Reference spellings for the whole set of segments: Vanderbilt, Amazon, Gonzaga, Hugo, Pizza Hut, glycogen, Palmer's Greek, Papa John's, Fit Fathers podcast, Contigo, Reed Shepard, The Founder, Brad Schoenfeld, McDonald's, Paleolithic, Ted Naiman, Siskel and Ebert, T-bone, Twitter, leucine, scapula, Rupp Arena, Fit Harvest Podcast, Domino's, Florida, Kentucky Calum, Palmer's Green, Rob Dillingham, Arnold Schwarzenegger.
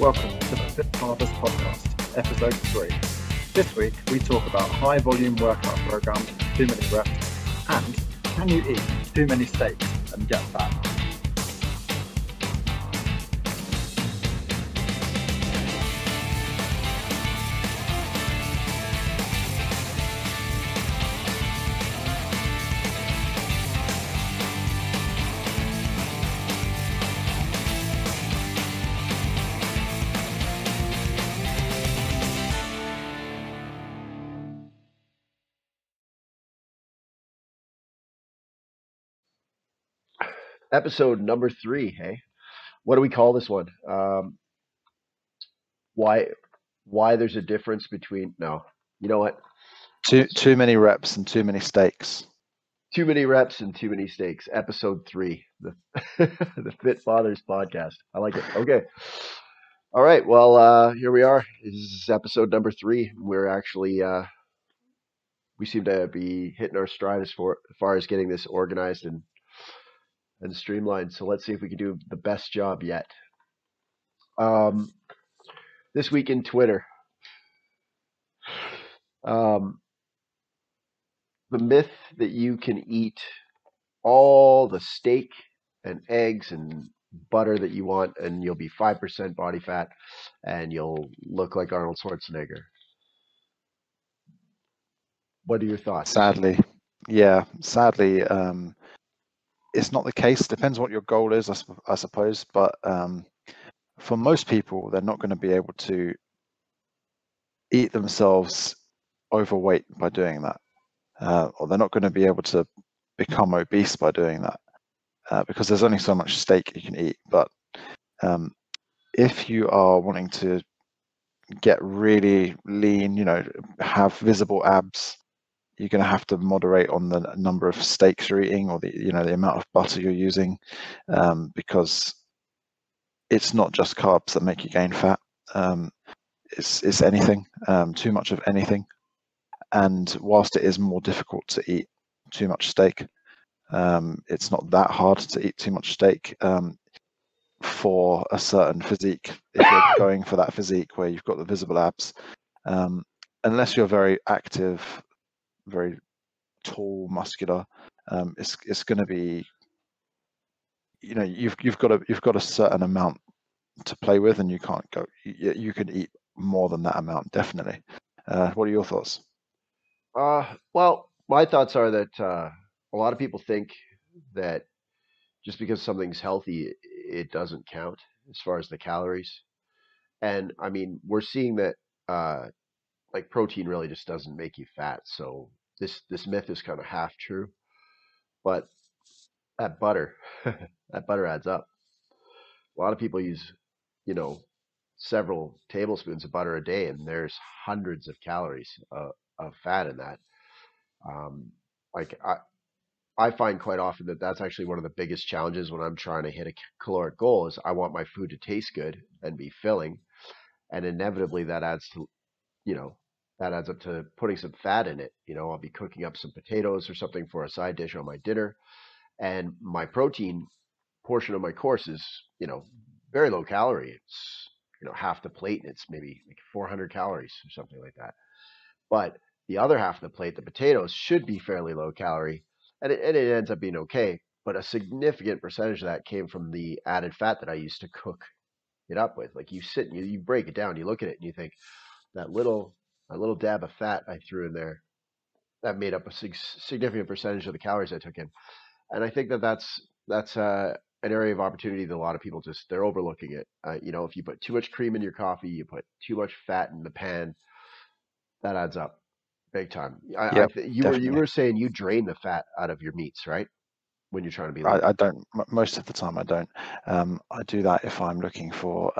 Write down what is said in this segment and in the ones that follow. Welcome to the Fit Harvest Podcast, Episode 3. This week, we talk about high-volume workout programs, too many reps, and can you eat too many steaks and get fat? Episode number 3, hey? What do we call this one? Why there's a difference between... No. You know what? Too many reps and too many steaks. Too many reps and too many steaks. Episode 3. The Fit Fathers podcast. I like it. Okay. All right. Well, here we are. This is episode number 3. We're actually... we seem to be hitting our stride as far as getting this organized and streamlined. So let's see if we can do the best job yet. This week in Twitter, the myth that you can eat all the steak and eggs and butter that you want and you'll be 5% body fat and you'll look like Arnold Schwarzenegger. What are your thoughts? Sadly, it's not the case. It depends what your goal is, I suppose. But for most people, they're not going to be able to eat themselves overweight by doing that, or they're not going to be able to become obese by doing that, because there's only so much steak you can eat. But if you are wanting to get really lean, have visible abs, you're going to have to moderate on the number of steaks you're eating or the amount of butter you're using, because it's not just carbs that make you gain fat. It's anything, too much of anything. And whilst it is more difficult to eat too much steak, it's not that hard to eat too much steak for a certain physique. If you're going for that physique where you've got the visible abs, unless you're very active, very tall, muscular, it's going to be, you've got a certain amount to play with, and you can't go. You can eat more than that amount, definitely. What are your thoughts? Well, my thoughts are that a lot of people think that just because something's healthy, it doesn't count as far as the calories. And I mean, we're seeing that. Like protein really just doesn't make you fat. So this myth is kind of half true, but that butter adds up. A lot of people use, several tablespoons of butter a day, and there's hundreds of calories of fat in that. I find quite often that that's actually one of the biggest challenges when I'm trying to hit a caloric goal is I want my food to taste good and be filling. And inevitably that adds to, that adds up to putting some fat in it. I'll be cooking up some potatoes or something for a side dish on my dinner. And my protein portion of my course is, very low calorie. It's, half the plate, and it's maybe like 400 calories or something like that. But the other half of the plate, the potatoes, should be fairly low calorie, and it ends up being okay. But a significant percentage of that came from the added fat that I used to cook it up with. Like you sit and you break it down, you look at it and you think, that little dab of fat I threw in there, that made up a significant percentage of the calories I took in. And I think that's an area of opportunity that a lot of people they're overlooking it. If you put too much cream in your coffee, you put too much fat in the pan, that adds up big time. You were saying you drain the fat out of your meats, right? When you're trying to be lean. I don't. Most of the time I don't. I do that if I'm looking for,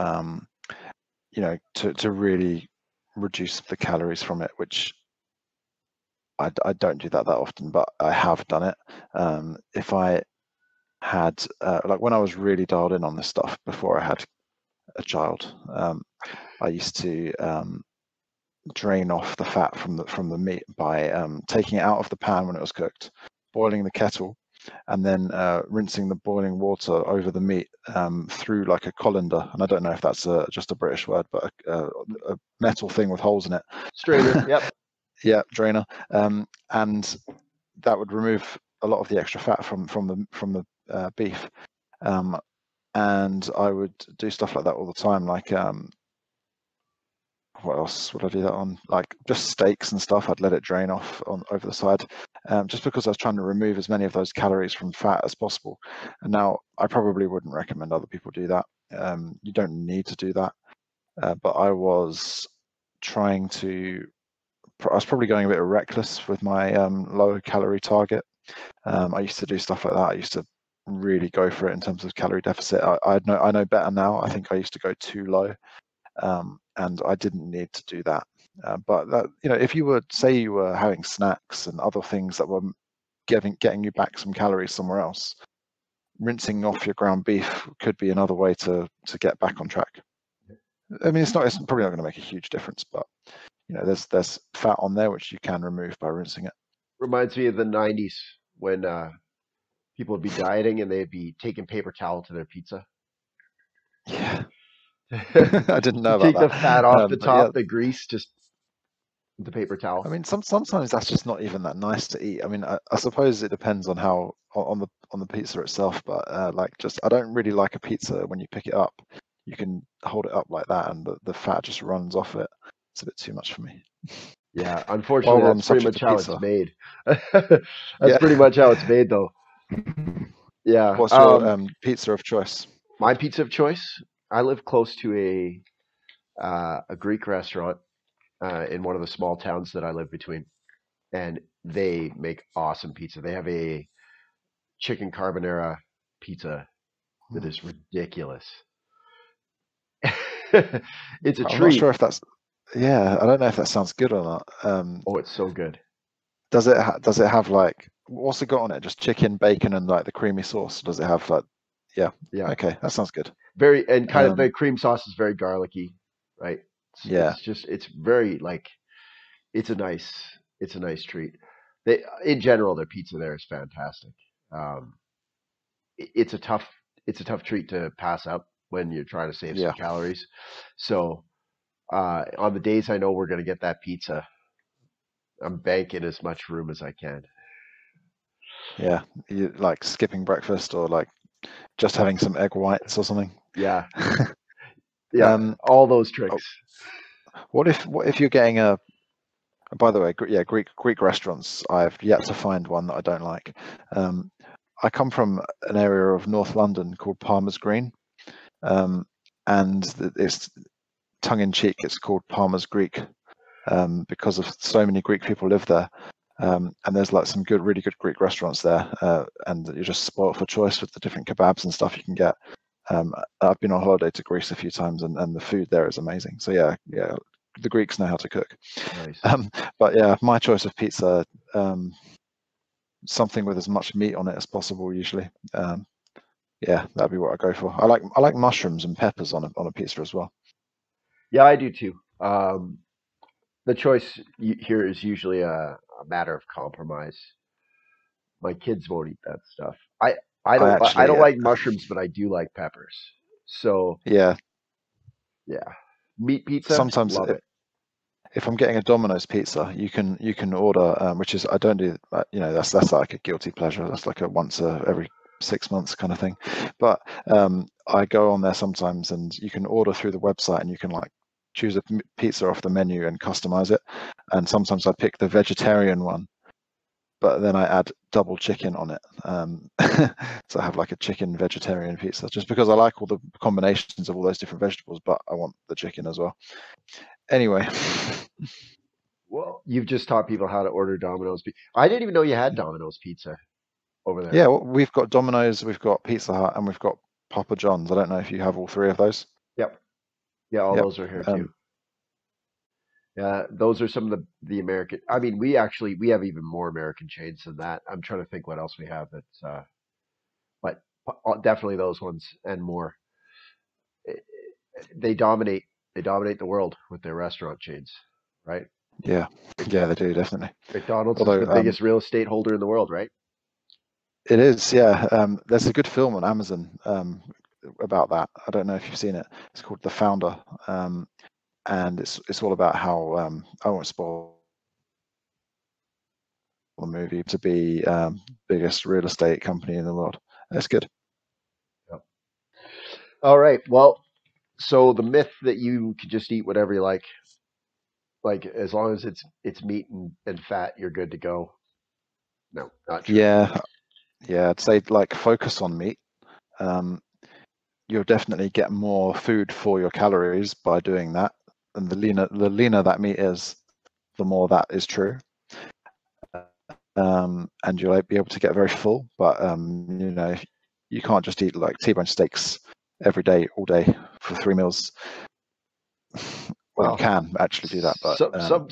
to really reduce the calories from it, which I don't do that often, but I have done it. If I had, like when I was really dialed in on this stuff before I had a child, I used to drain off the fat from the meat by taking it out of the pan when it was cooked, boiling the kettle, and then rinsing the boiling water over the meat through like a colander. And I don't know if that's just a British word, but a metal thing with holes in it. Strainer, yep. Yeah, drainer. And that would remove a lot of the extra fat from the beef. And I would do stuff like that all the time. Like, what else would I do that on? Like just steaks and stuff. I'd let it drain off over the side, just because I was trying to remove as many of those calories from fat as possible. And now I probably wouldn't recommend other people do that. You don't need to do that. But I was trying to, I was probably going a bit reckless with my low calorie target. I used to do stuff like that. I used to really go for it in terms of calorie deficit. I know better now. I think I used to go too low. And I didn't need to do that. But that, you know, if you were, say you were having snacks and other things that were getting you back some calories somewhere else, rinsing off your ground beef could be another way to get back on track. I mean, it's probably not going to make a huge difference, but you know, there's fat on there which you can remove by rinsing it. Reminds me of the 90s when people would be dieting and they'd be taking paper towel to their pizza. Yeah. I didn't know about that. Take the fat off the top, yeah. The grease, just the paper towel. I mean, sometimes that's just not even that nice to eat. I mean, I suppose it depends on how on the pizza itself, but like just I don't really like a pizza when you pick it up. You can hold it up like that, and the fat just runs off it. It's a bit too much for me. Yeah, unfortunately, that's pretty much how it's made. That's pretty much how it's made, though. Yeah. What's your pizza of choice? My pizza of choice. I live close to a Greek restaurant in one of the small towns that I live between, and they make awesome pizza. They have a chicken carbonara pizza that is ridiculous. It's a treat. I'm not sure if that's. Yeah, I don't know if that sounds good or not. Oh, it's so good. Does it? Does it have like? What's it got on it? Just chicken, bacon, and like the creamy sauce. Does it have like? Yeah. Yeah. Okay, that sounds good. Very and kind of the cream sauce is very garlicky, right? It's, yeah. It's just it's a nice treat. They in general their pizza there is fantastic. It's a tough treat to pass up when you're trying to save some calories. So on the days I know we're gonna get that pizza, I'm banking as much room as I can. Yeah, you, like skipping breakfast or like just having some egg whites or something. Yeah. Yeah. All those tricks. What if you're getting a, by the way, yeah, Greek restaurants. I've yet to find one that I don't like. I come from an area of North London called Palmer's Green. And it's tongue in cheek. It's called Palmer's Greek because of so many Greek people live there. And there's like some really good Greek restaurants there, and you're just spoiled for choice with the different kebabs and stuff you can get. I've been on holiday to Greece a few times, and the food there is amazing. So yeah, the Greeks know how to cook. Nice. But yeah, my choice of pizza, something with as much meat on it as possible usually. Yeah, that'd be what I go for. I like mushrooms and peppers on a pizza as well. Yeah, I do too. The choice here is usually a matter of compromise. My kids won't eat that stuff. I don't like mushrooms, but I do like peppers. So yeah, meat pizza. Sometimes if I'm getting a Domino's pizza, you can order, which is I don't do. You know, that's like a guilty pleasure. That's like a once every 6 months kind of thing. But I go on there sometimes, and you can order through the website, and you can like choose a pizza off the menu and customize it. And sometimes I pick the vegetarian one, but then I add double chicken on it. So I have like a chicken vegetarian pizza, just because I like all the combinations of all those different vegetables, but I want the chicken as well. Anyway. Well, you've just taught people how to order Domino's. I didn't even know you had Domino's pizza over there. Yeah, well, we've got Domino's, we've got Pizza Hut, and we've got Papa John's. I don't know if you have all three of those. Yep. Yeah, those are here too. Yeah, those are some of the American. I mean, we have even more American chains than that. I'm trying to think what else we have that's, but definitely those ones and more. They dominate the world with their restaurant chains, right? Yeah, they do definitely. McDonald's is the biggest real estate holder in the world, right? It is, yeah. There's a good film on Amazon about that. I don't know if you've seen it. It's called The Founder, and it's all about how I won't spoil the movie, to be biggest real estate company in the world. That's good. Yep. All right. Well, so the myth that you could just eat whatever you like as long as it's meat and fat, you're good to go. No, not true. Yeah. Yeah, I'd say focus on meat. You'll definitely get more food for your calories by doing that. And the leaner that meat is, the more that is true. And you'll be able to get very full, but you can't just eat T-bone steaks every day, all day for 3 meals. Well, you can actually do that, but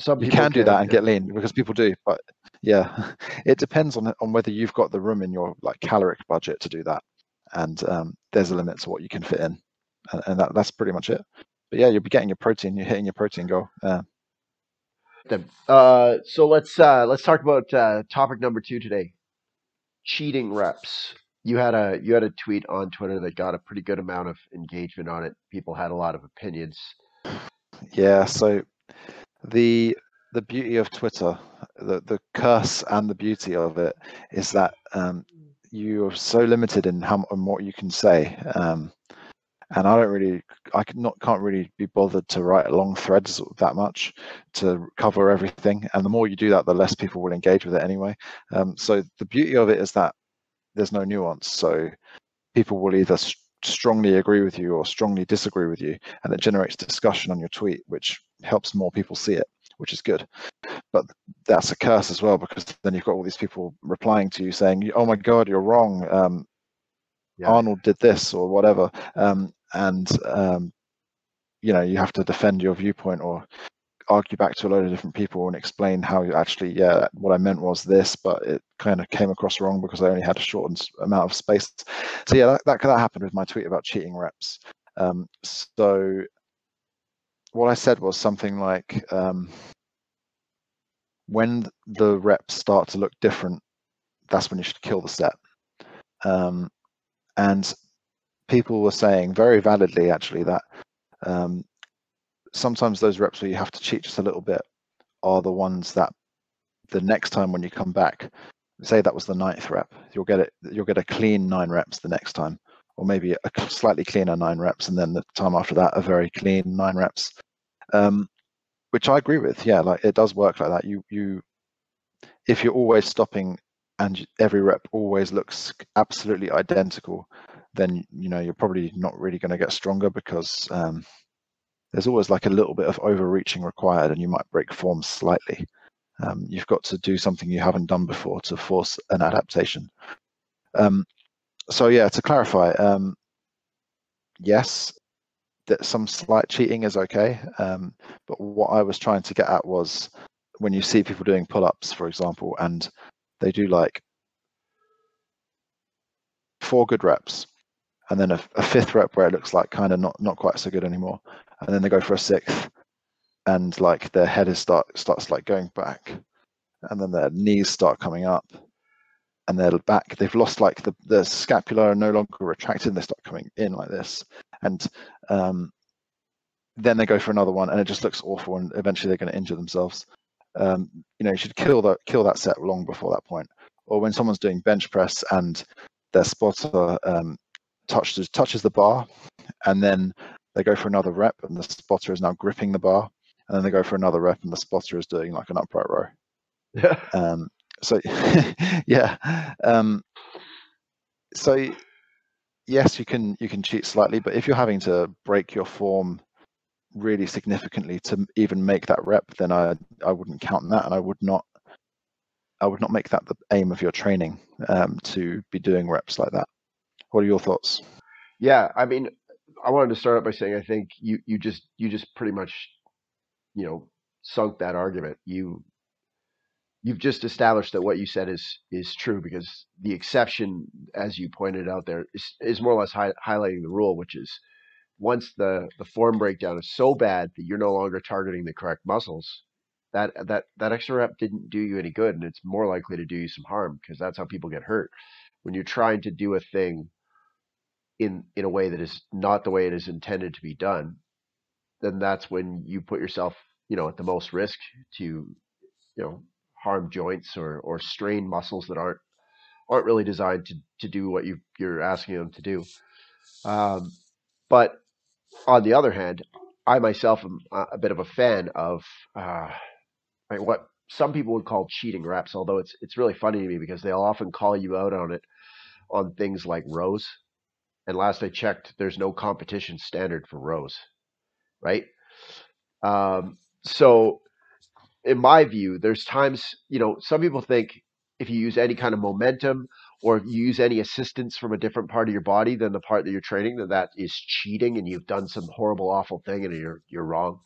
some you can do that and get lean, because people do. But yeah, it depends on whether you've got the room in your caloric budget to do that, and there's a limit to what you can fit in, and that's pretty much it. But yeah, you'll be getting your protein, you're hitting your protein goal. So let's talk about topic number 2 today, cheating reps. You had a tweet on Twitter that got a pretty good amount of engagement on it. People had a lot of opinions. Yeah, so the beauty of Twitter, the curse and the beauty of it is that you are so limited in what you can say, and I can't really be bothered to write long threads that much to cover everything, and the more you do that, the less people will engage with it anyway. So the beauty of it is that there's no nuance, so people will either strongly agree with you or strongly disagree with you, and it generates discussion on your tweet, which helps more people see it, which is good. But that's a curse as well, because then you've got all these people replying to you saying, oh my god, you're wrong, Arnold did this or whatever, you have to defend your viewpoint or argue back to a load of different people and explain how you actually, yeah, what I meant was this, but it kind of came across wrong because I only had a shortened amount of space. So yeah, that happened with my tweet about cheating reps. So what I said was something like, when the reps start to look different, that's when you should kill the step. And people were saying very validly actually that sometimes those reps where you have to cheat just a little bit are the ones that the next time when you come back, say that was the 9th rep, you'll get a clean 9 reps the next time, or maybe a slightly cleaner 9 reps, and then the time after that a very clean 9 reps, which I agree with. Yeah, it does work like that. You if you're always stopping and every rep always looks absolutely identical, then you're probably not really going to get stronger, because there's always a little bit of overreaching required, and you might break form slightly. You've got to do something you haven't done before to force an adaptation. So yeah, to clarify, yes, that some slight cheating is okay. But what I was trying to get at was, when you see people doing pull-ups, for example, and they do 4 good reps, and then a 5th rep where it looks kind of not quite so good anymore, and then they go for a 6th, and their head starts going back, and then their knees start coming up, and their back, they've lost the scapula are no longer retracted, and they start coming in like this, and then they go for another one, and it just looks awful, and eventually they're going to injure themselves. You should kill that set long before that point. Or when someone's doing bench press and their spotter touches the bar, and then they go for another rep and the spotter is now gripping the bar, and then they go for another rep and the spotter is doing an upright row. Yeah. So yeah. So yes, you can cheat slightly, but if you're having to break your form really significantly to even make that rep, then I wouldn't count that, and I would not make that the aim of your training, to be doing reps like that. What are your thoughts? Yeah, I mean, I wanted to start out by saying, I think you just pretty much, sunk that argument. You've just established that what you said is true, because the exception, as you pointed out there, is more or less highlighting the rule, which is, once the form breakdown is so bad that you're no longer targeting the correct muscles, that extra rep didn't do you any good, and it's more likely to do you some harm, because that's how people get hurt. when you're trying to do a thing in a way that is not the way it is intended to be done, then that's when you put yourself, you know, at the most risk to, you know, harm joints or strain muscles that aren't really designed to do what you're asking them to do. But on the other hand, I myself am a bit of a fan of what some people would call cheating reps, although it's really funny to me because they'll often call you out on it on things like rows. And last I checked, there's no competition standard for rows, right? So in my view, there's times, you know, some people think if you use any kind of momentum or if you use any assistance from a different part of your body than the part that you're training, that is cheating and you've done some horrible, awful thing and you're wrong.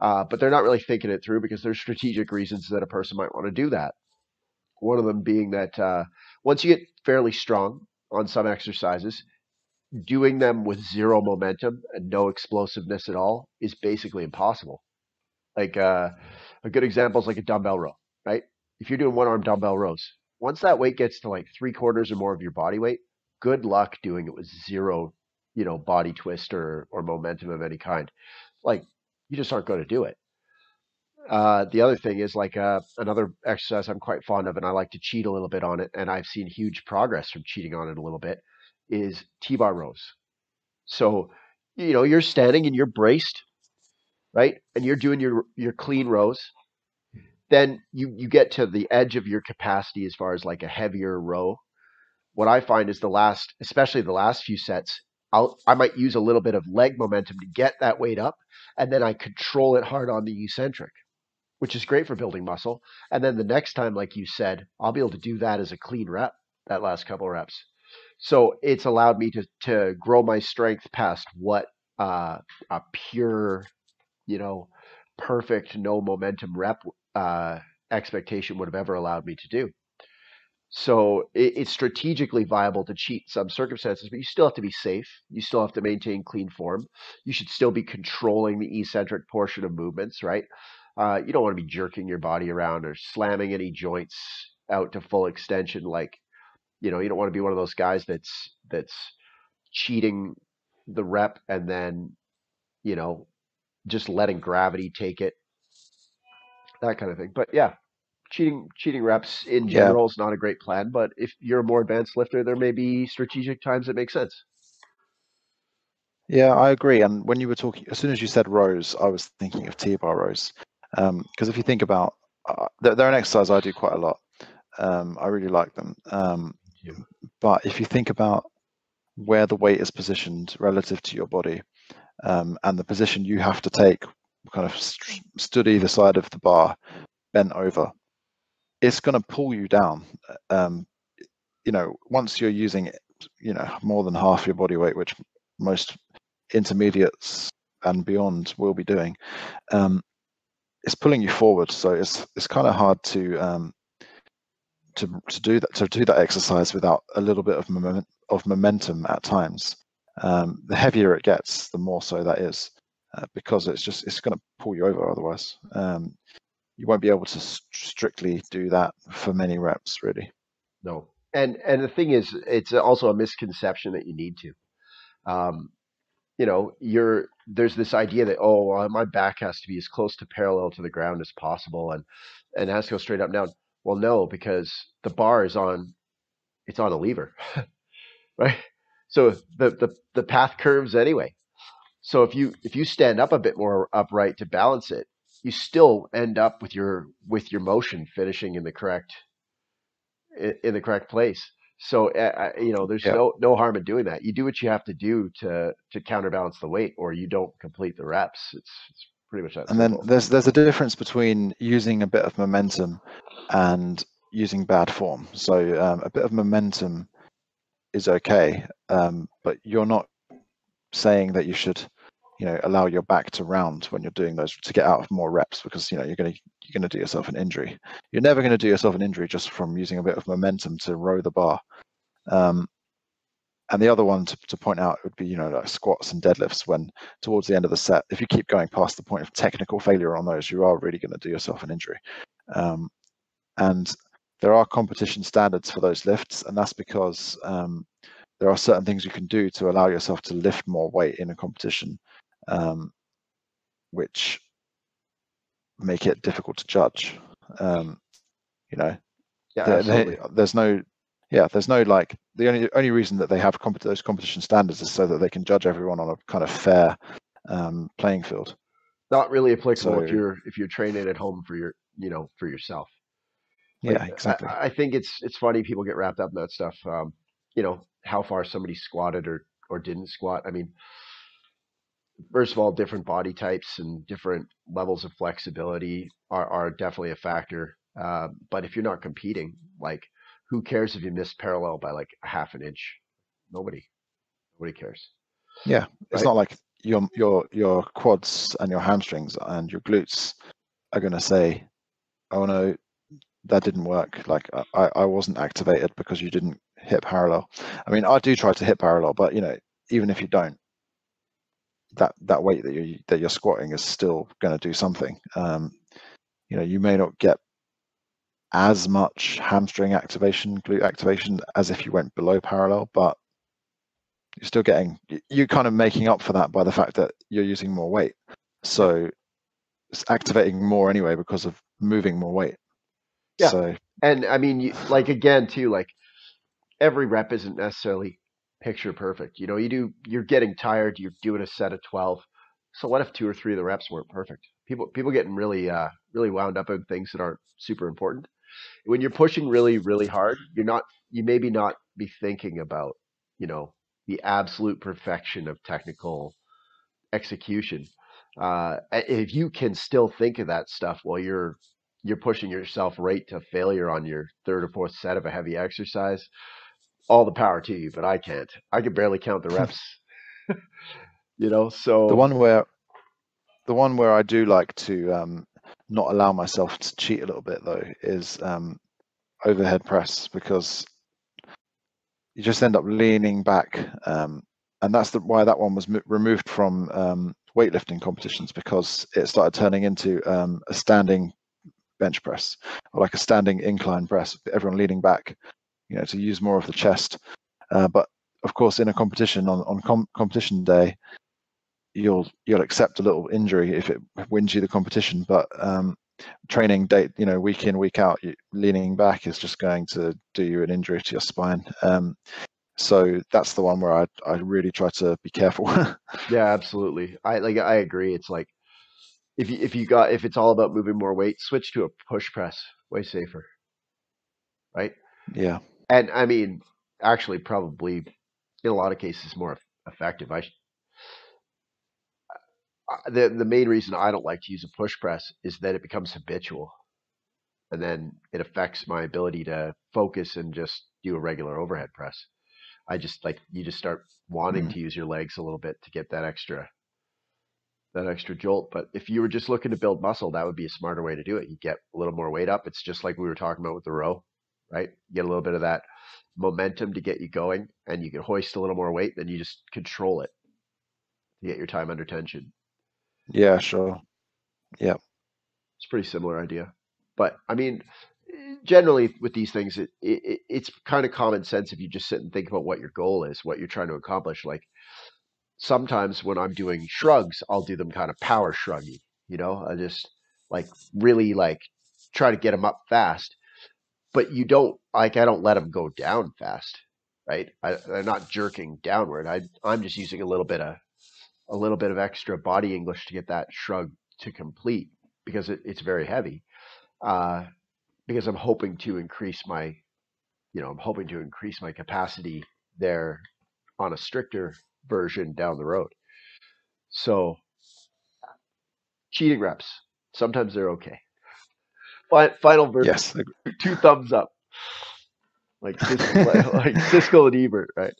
But they're not really thinking it through because there's strategic reasons that a person might want to do that. One of them being that once you get fairly strong on some exercises, doing them with zero momentum and no explosiveness at all is basically impossible. Like a good example is like a dumbbell row, right? If you're doing one-arm dumbbell rows, once that weight gets to like 3/4 or more of your body weight, good luck doing it with zero, you know, body twist or momentum of any kind. Like you just aren't going to do it. The other thing is like another exercise I'm quite fond of, and I like to cheat a little bit on it, and I've seen huge progress from cheating on it a little bit, is T-bar rows. So, you know, you're standing and you're braced, right? And you're doing your clean rows. Then you get to the edge of your capacity as far as like a heavier row. What I find is especially the last few sets, I might use a little bit of leg momentum to get that weight up, and then I control it hard on the eccentric, which is great for building muscle. And then the next time, like you said, I'll be able to do that as a clean rep, that last couple of reps. So it's allowed me to grow my strength past what a pure, you know, perfect no momentum rep expectation would have ever allowed me to do. So it's strategically viable to cheat in some circumstances, but you still have to be safe. You still have to maintain clean form. You should still be controlling the eccentric portion of movements, right? You don't want to be jerking your body around or slamming any joints out to full extension. Like, you know, you don't want to be one of those guys that's cheating the rep and then, you know, just letting gravity take it, that kind of thing. But yeah, cheating reps in general is not a great plan, but if you're a more advanced lifter, there may be strategic times that make sense. Yeah, I agree. And when you were talking, as soon as you said rows, I was thinking of T-bar rows. Because if you think about, they're an exercise I do quite a lot. I really like them. Yeah. But if you think about where the weight is positioned relative to your body, and the position you have to take, kind of stood either side of the bar, bent over, it's going to pull you down. You know, once you're using, you know, more than half your body weight, which most intermediates and beyond will be doing, it's pulling you forward. So it's kind of hard to do that exercise without a little bit of momentum at times. The heavier it gets, the more so that is, because it's going to pull you over. Otherwise, you won't be able to strictly do that for many reps, really. No. And the thing is, it's also a misconception that you need to, you know, there's this idea that, oh, well, my back has to be as close to parallel to the ground as possible. And it has to go straight up and down. Well, no, because the bar is on a lever, right? So the path curves anyway. So if you stand up a bit more upright to balance it, you still end up with your motion finishing in the correct place. So you know, there's no harm in doing that. You do what you have to do to counterbalance the weight, or you don't complete the reps. It's pretty much that. And simple. Then there's a difference between using a bit of momentum and using bad form. So a bit of momentum is okay, but you're not saying that you should, you know, allow your back to round when you're doing those to get out of more reps, because, you know, you're going to do yourself an injury. You're never going to do yourself an injury just from using a bit of momentum to row the bar. And the other one to point out would be, you know, like squats and deadlifts, when towards the end of the set, if you keep going past the point of technical failure on those, you are really going to do yourself an injury. And There are competition standards for those lifts, and that's because there are certain things you can do to allow yourself to lift more weight in a competition, which make it difficult to judge. You know, there's no like, the only reason that they have those competition standards is so that they can judge everyone on a kind of fair playing field. Not really applicable so, if you're training at home for your, you know, for yourself. Like, yeah, exactly. I think it's funny people get wrapped up in that stuff. You know, how far somebody squatted or didn't squat. I mean, first of all, different body types and different levels of flexibility are definitely a factor. But if you're not competing, like, who cares if you miss parallel by like ½ an inch? Nobody cares. Yeah, right? It's not like your quads and your hamstrings and your glutes are gonna say, oh no, that didn't work. Like I wasn't activated because you didn't hip parallel. I mean, I do try to hip parallel, but you know, even if you don't, that weight that you're squatting is still going to do something. You know, you may not get as much hamstring activation, glute activation as if you went below parallel, but you're still getting, you're kind of making up for that by the fact that you're using more weight. So it's activating more anyway because of moving more weight. Yeah. So, and I mean, you, like, again, too, like every rep isn't necessarily picture perfect. You know, you're getting tired, you're doing a set of 12. So what if 2 or 3 of the reps weren't perfect? People getting really, really wound up on things that aren't super important. When you're pushing really, really hard, you maybe not be thinking about, you know, the absolute perfection of technical execution. If you can still think of that stuff while you're pushing yourself right to failure on your 3rd or 4th set of a heavy exercise, all the power to you, but I can't. I can barely count the reps. You know, so the one where I do like to not allow myself to cheat a little bit though is overhead press, because you just end up leaning back, and that's why that one was removed from weightlifting competitions, because it started turning into a standing bench press, or like a standing incline press, everyone leaning back, you know, to use more of the chest. But of course, in a competition, on competition day, you'll accept a little injury if it wins you the competition. But training day, you know, week in, week out, leaning back is just going to do you an injury to your spine. So that's the one where I really try to be careful. Yeah, absolutely. I agree. It's like, if it's all about moving more weight, switch to a push press, way safer, right? Yeah. And I mean, actually, probably in a lot of cases more effective. The main reason I don't like to use a push press is that it becomes habitual, and then it affects my ability to focus and just do a regular overhead press. I just like, you just start wanting to use your legs a little bit to get that extra jolt. But if you were just looking to build muscle, that would be a smarter way to do it. You get a little more weight up. It's just like we were talking about with the row, right? You get a little bit of that momentum to get you going, and you can hoist a little more weight, then you just control it to get your time under tension. Yeah, sure. Yeah. It's a pretty similar idea. But I mean, generally with these things, it's kind of common sense if you just sit and think about what your goal is, what you're trying to accomplish. Like, sometimes when I'm doing shrugs, I'll do them kind of power shruggy, you know, I just like really like try to get them up fast, but you don't like, I don't let them go down fast, right? I'm not jerking downward. I'm just using a little bit of extra body English to get that shrug to complete, because it's very heavy, because I'm hoping to increase my, you know, I'm hoping to increase my capacity there on a stricter version down the road. So cheating reps, sometimes they're okay. But final version, yes. Two thumbs up, like Siskel and Ebert, right?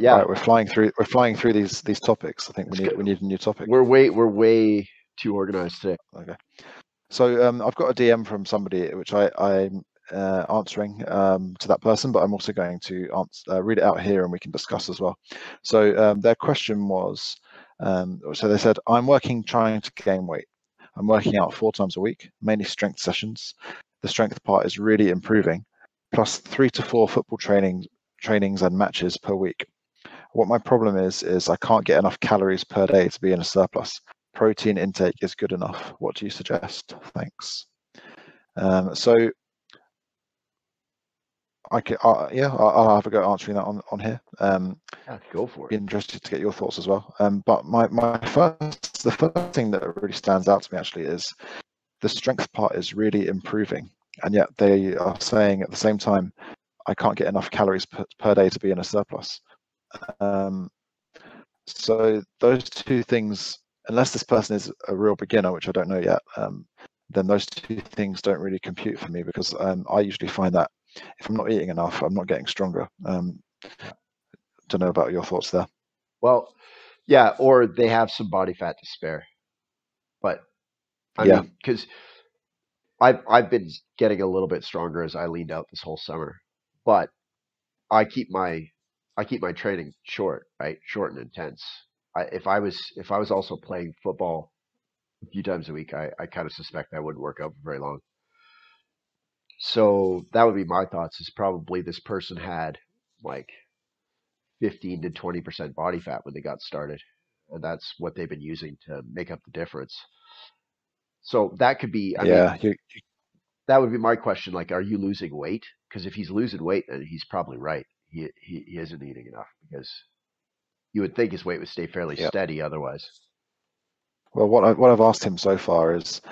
Yeah, right, we're flying through these topics. I think we need a new topic. We're way too organized today. Okay, so I've got a DM from somebody which I'm answering to that person, but I'm also going to read it out here and we can discuss as well. So their question was, so they said, I'm working trying to gain weight. I'm working out 4 times a week, mainly strength sessions. The strength part is really improving, plus 3 to 4 football trainings and matches per week. What my problem is I can't get enough calories per day to be in a surplus. Protein intake is good enough. What do you suggest? Thanks. So I could, I'll have a go answering that on here. Go for it. Be interested to get your thoughts as well. But the first thing that really stands out to me actually is the strength part is really improving, and yet they are saying at the same time, I can't get enough calories per day to be in a surplus. So those two things, unless this person is a real beginner, which I don't know yet, then those two things don't really compute for me, because I usually find that if I'm not eating enough, I'm not getting stronger. Don't know about your thoughts there. Well, yeah, or they have some body fat to spare. But I mean, because I've been getting a little bit stronger as I leaned out this whole summer, but I keep my training short, right? Short and intense. If I was also playing football a few times a week, I kind of suspect I wouldn't work out for very long. So that would be my thoughts, is probably this person had like 15 to 20% body fat when they got started, and that's what they've been using to make up the difference. So that could be, I mean, that would be my question. Like, are you losing weight? Because if he's losing weight, then he's probably right. He isn't eating enough, because you would think his weight would stay fairly steady otherwise. Well, what I've asked him so far is,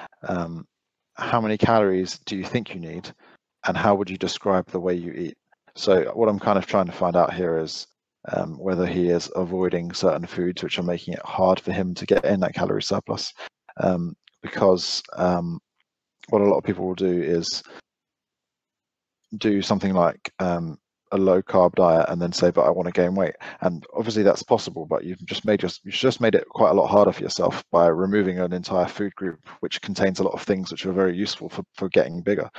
how many calories do you think you need, and how would you describe the way you eat? So what I'm kind of trying to find out here is whether he is avoiding certain foods which are making it hard for him to get in that calorie surplus, because what a lot of people will do is do something like a low carb diet and then say, but I want to gain weight. And obviously that's possible, but you've just made it quite a lot harder for yourself by removing an entire food group which contains a lot of things which are very useful for getting bigger,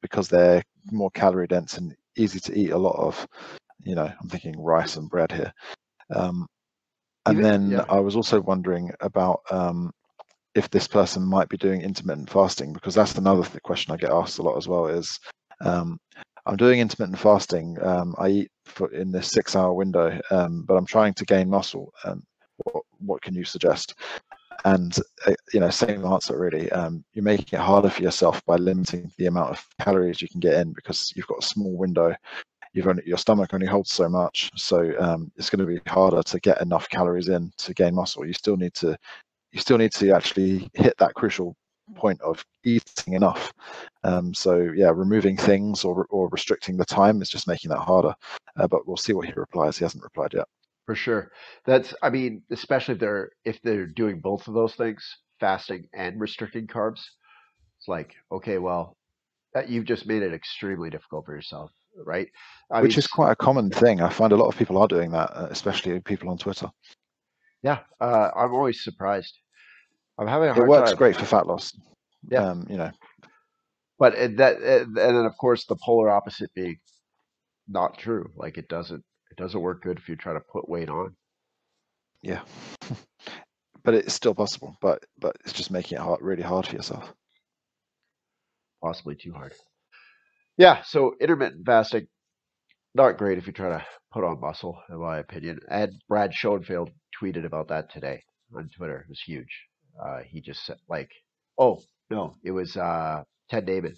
because they're more calorie dense and easy to eat a lot of. You know, I'm thinking rice and bread here. I was also wondering about if this person might be doing intermittent fasting, because that's another question I get asked a lot as well, is I'm doing intermittent fasting. I eat in this 6-hour window, but I'm trying to gain muscle. What can you suggest? And same answer really. You're making it harder for yourself by limiting the amount of calories you can get in, because you've got a small window. Your stomach only holds so much, so it's going to be harder to get enough calories in to gain muscle. You still need to actually hit that crucial point of eating enough. Removing things or restricting the time is just making that harder, but we'll see what he replies. He hasn't replied yet. For sure. That's, I mean, especially if they're doing both of those things, fasting and restricting carbs, it's like, okay, well, you've just made it extremely difficult for yourself, right? Which is quite a common thing. I find a lot of people are doing that, especially people on Twitter. Yeah. I'm always surprised. I'm having a hard time. It works great for fat loss. Yeah. But and then of course the polar opposite being not true. Like it doesn't work good if you're trying to put weight on. Yeah. But it's still possible, but it's just making it really hard for yourself. Possibly too hard. Yeah. So intermittent fasting, not great if you're trying to put on muscle, in my opinion. And Brad Schoenfeld tweeted about that today on Twitter. It was huge. He just said, like, oh no, it was Ted Naiman.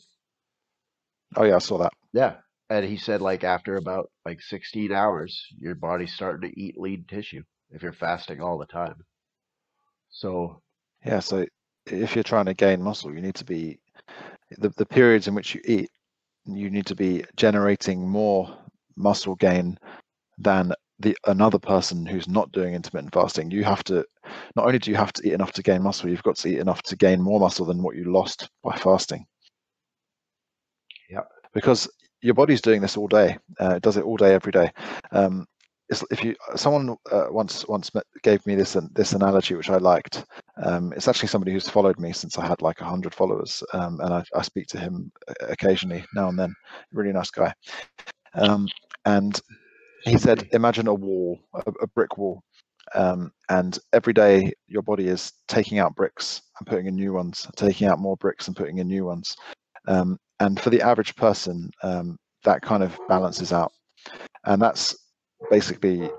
Oh yeah, I saw that. Yeah, and he said like after about like 16 hours, your body's starting to eat lean tissue if you're fasting all the time. So yeah, so if you're trying to gain muscle, you need to be the periods in which you eat, you need to be generating more muscle gain than another person who's not doing intermittent fasting. You have to, not only do you have to eat enough to gain muscle, you've got to eat enough to gain more muscle than what you lost by fasting. Yeah, because your body's doing this all day. It does it all day, every day. Someone once gave me this analogy, which I liked. It's actually somebody who's followed me since I had like 100 followers, and I speak to him occasionally now and then. Really nice guy, and he said, imagine a brick wall. And every day your body is taking out bricks and putting in new ones, taking out more bricks and putting in new ones. And for the average person, that kind of balances out. And that's basically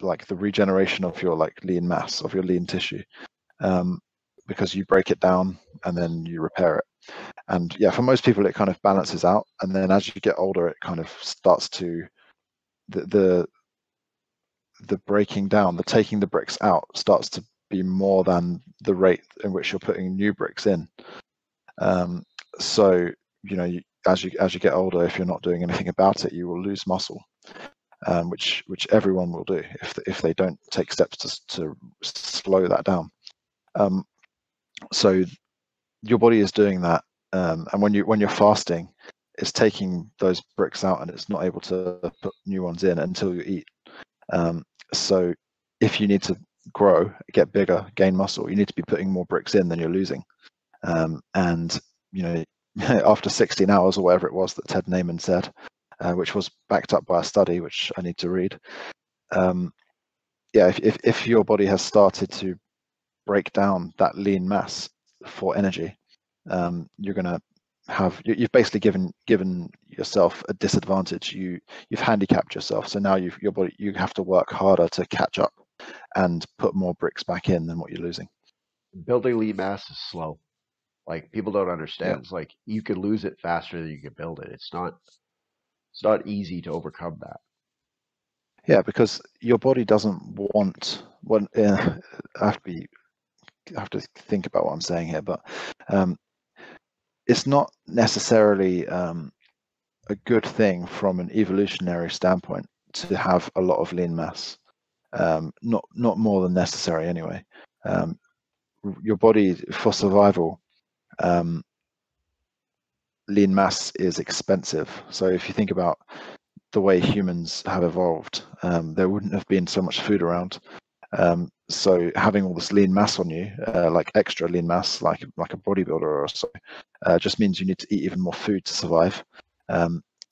like the regeneration of your like lean mass, of your lean tissue, because you break it down and then you repair it. And yeah, for most people, it kind of balances out. And then as you get older, it kind of starts to, the breaking down, the taking the bricks out starts to be more than the rate in which you're putting new bricks in. So, you know, as you get older, if you're not doing anything about it, you will lose muscle, which everyone will do if they don't take steps to slow that down. So your body is doing that, and when you're fasting, it's taking those bricks out and it's not able to put new ones in until you eat. So if you need to grow, get bigger, gain muscle, you need to be putting more bricks in than you're losing. And you know, after 16 hours or whatever it was that Ted Naiman said, which was backed up by a study, which I need to read. Yeah, if your body has started to break down that lean mass for energy, you're gonna have, you've basically given yourself a disadvantage. You've handicapped yourself. So now you have to work harder to catch up and put more bricks back in than what you're losing. Building lean mass is slow. Like, people don't understand. Yeah. It's like you could lose it faster than you can build it. It's not easy to overcome that. Yeah, because your body doesn't want one. I have to think about what I'm saying here, but it's not necessarily a good thing from an evolutionary standpoint to have a lot of lean mass. Not more than necessary anyway. Your body, for survival, lean mass is expensive. So if you think about the way humans have evolved, there wouldn't have been so much food around. So having all this lean mass on you, like extra lean mass, like a bodybuilder or so, just means you need to eat even more food to survive.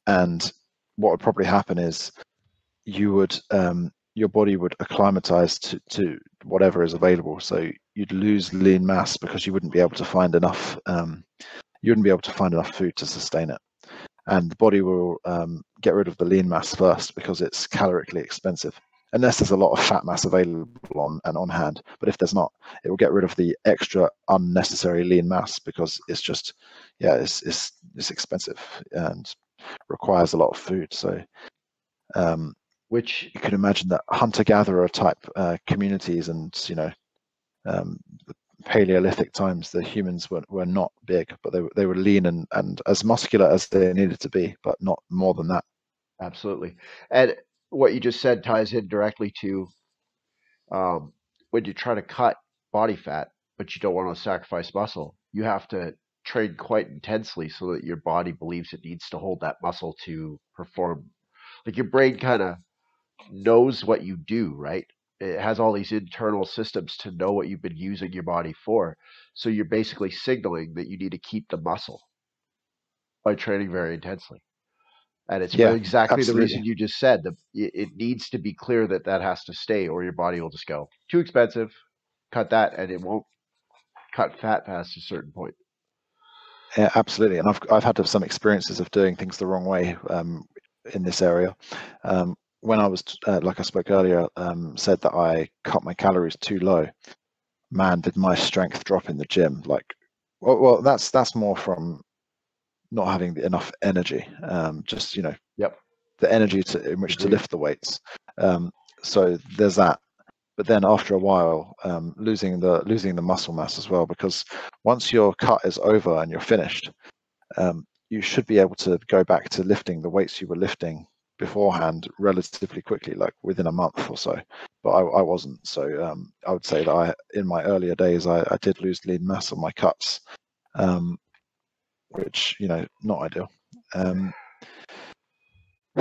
And what would probably happen is you would, your body would acclimatize to whatever is available. So you'd lose lean mass because you wouldn't be able to find enough. You wouldn't be able to find enough food to sustain it, and the body will get rid of the lean mass first because it's calorically expensive. Unless there's a lot of fat mass available on hand, but if there's not, it will get rid of the extra unnecessary lean mass because it's just, yeah, it's expensive and requires a lot of food. So, which you could imagine that hunter-gatherer type communities and, you know, the Paleolithic times, the humans were not big, but they were lean and as muscular as they needed to be, but not more than that. Absolutely. And what you just said ties in directly to when you try to cut body fat, but you don't want to sacrifice muscle. You have to train quite intensely so that your body believes it needs to hold that muscle to perform. Like, your brain kind of knows what you do, right? It has all these internal systems to know what you've been using your body for. So you're basically signaling that you need to keep the muscle by training very intensely. And it's for exactly the reason you just said. It needs to be clear that that has to stay, or your body will just go, too expensive, cut that, and it won't cut fat past a certain point. Yeah, absolutely. And I've had some experiences of doing things the wrong way in this area. When I was, like I spoke earlier, said that I cut my calories too low, man, did my strength drop in the gym. Like, well that's more from not having enough energy, just, you know, the energy in which to lift the weights. So there's that. But then after a while, losing the muscle mass as well, because once your cut is over and you're finished, you should be able to go back to lifting the weights you were lifting beforehand relatively quickly, like within a month or so. But I wasn't. So I would say that in my earlier days, I did lose lean mass on my cuts. Which, you know, not ideal.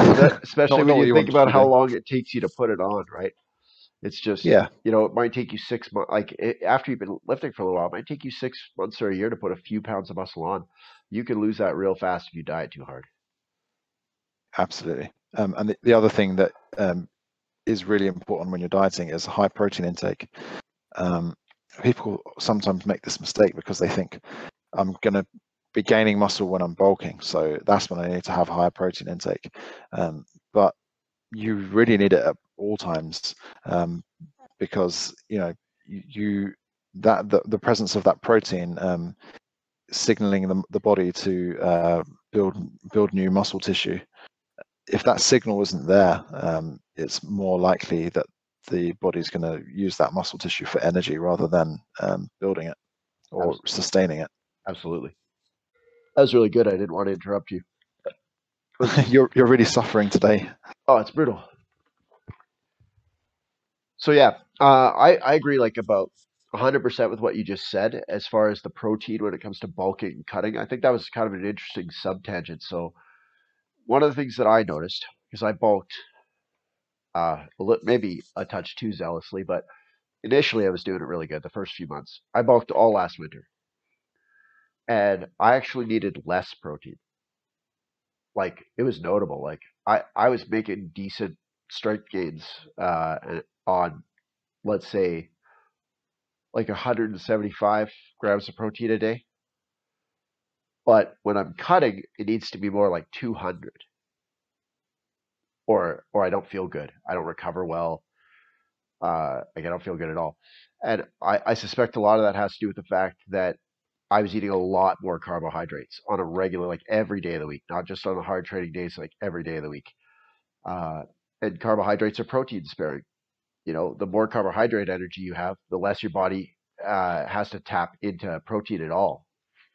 Especially when you think about how long it takes you to put it on, right? It's just, you know, it might take you 6 months. Like, after you've been lifting for a little while, it might take you 6 months or a year to put a few pounds of muscle on. You can lose that real fast if you diet too hard. Absolutely. And the other thing that is really important when you're dieting is high protein intake. People sometimes make this mistake because they think I'm going to be gaining muscle when I'm bulking, so that's when I need to have higher protein intake. But you really need it at all times, because you know the presence of that protein signaling the body to build new muscle tissue. If that signal isn't there, it's more likely that the body's going to use that muscle tissue for energy rather than building it or Absolutely. Sustaining it. Absolutely. That was really good. I didn't want to interrupt you. You're really suffering today. Oh, it's brutal. So yeah, I agree like about 100% with what you just said as far as the protein when it comes to bulking and cutting. I think that was kind of an interesting subtangent. So one of the things that I noticed, because I bulked maybe a touch too zealously, but initially I was doing it really good the first few months. I bulked all last winter. And I actually needed less protein. Like, it was notable. Like, I was making decent strength gains on, let's say, like 175 grams of protein a day. But when I'm cutting, it needs to be more like 200. Or I don't feel good. I don't recover well. Like, I don't feel good at all. And I suspect a lot of that has to do with the fact that I was eating a lot more carbohydrates on a regular, like every day of the week, not just on the hard training days, like every day of the week. And carbohydrates are protein sparing. You know, the more carbohydrate energy you have, the less your body has to tap into protein at all.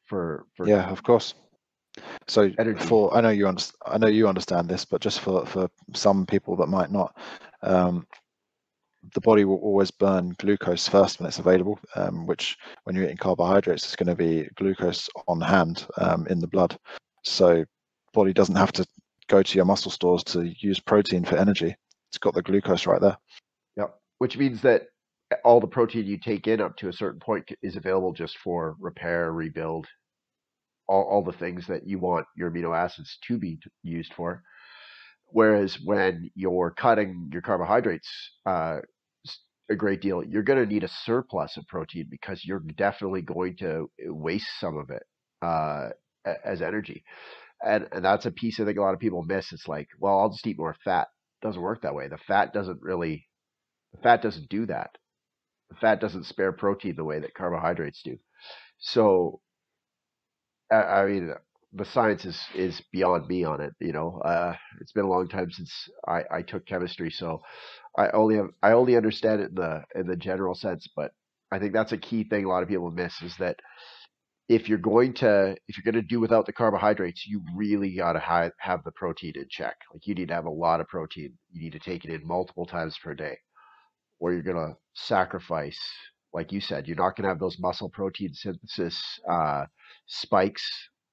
For yeah, of course. So energy. I know you understand this, but just for some people that might not, the body will always burn glucose first when it's available, which when you're eating carbohydrates, it's going to be glucose on hand in the blood. So body doesn't have to go to your muscle stores to use protein for energy. It's got the glucose right there. Yep. Which means that all the protein you take in up to a certain point is available just for repair, rebuild, all the things that you want your amino acids to be used for. Whereas when you're cutting your carbohydrates a great deal, you're going to need a surplus of protein because you're definitely going to waste some of it as energy. And that's a piece I think a lot of people miss. It's like, well, I'll just eat more fat. It doesn't work that way. The fat doesn't do that. The fat doesn't spare protein the way that carbohydrates do. So, I mean, the science is beyond me on it, you know. It's been a long time since I took chemistry, so I only understand it in the general sense. But I think that's a key thing a lot of people miss is that if you're going to do without the carbohydrates, you really got to have the protein in check. Like you need to have a lot of protein. You need to take it in multiple times per day, or you're going to sacrifice. Like you said, you're not going to have those muscle protein synthesis spikes.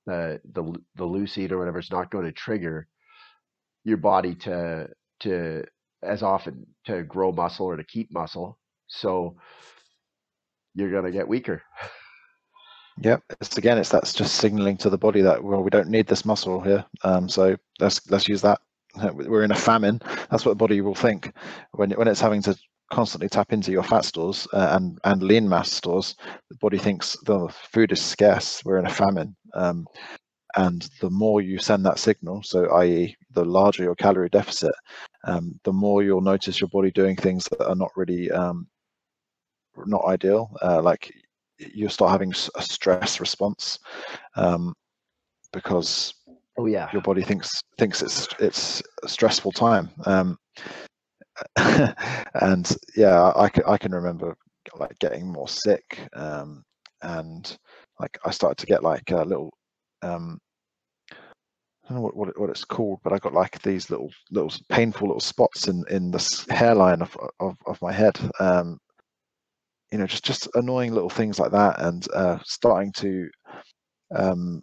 The leucine or whatever is not going to trigger your body to as often to grow muscle or to keep muscle, so you're going to get weaker. Yep, that's just signaling to the body that, well, we don't need this muscle here, so let's use that. We're in a famine. That's what the body will think when it's having to constantly tap into your fat stores and lean mass stores. The body thinks the food is scarce, we're in a famine, and the more you send that signal, so i.e. the larger your calorie deficit, the more you'll notice your body doing things that are not really not ideal, like you'll start having a stress response, because your body thinks it's a stressful time. And yeah, I can remember like getting more sick, and like I started to get like a little I don't know what it's called, but I got like these little painful little spots in the hairline of my head, you know, just annoying little things like that. And starting to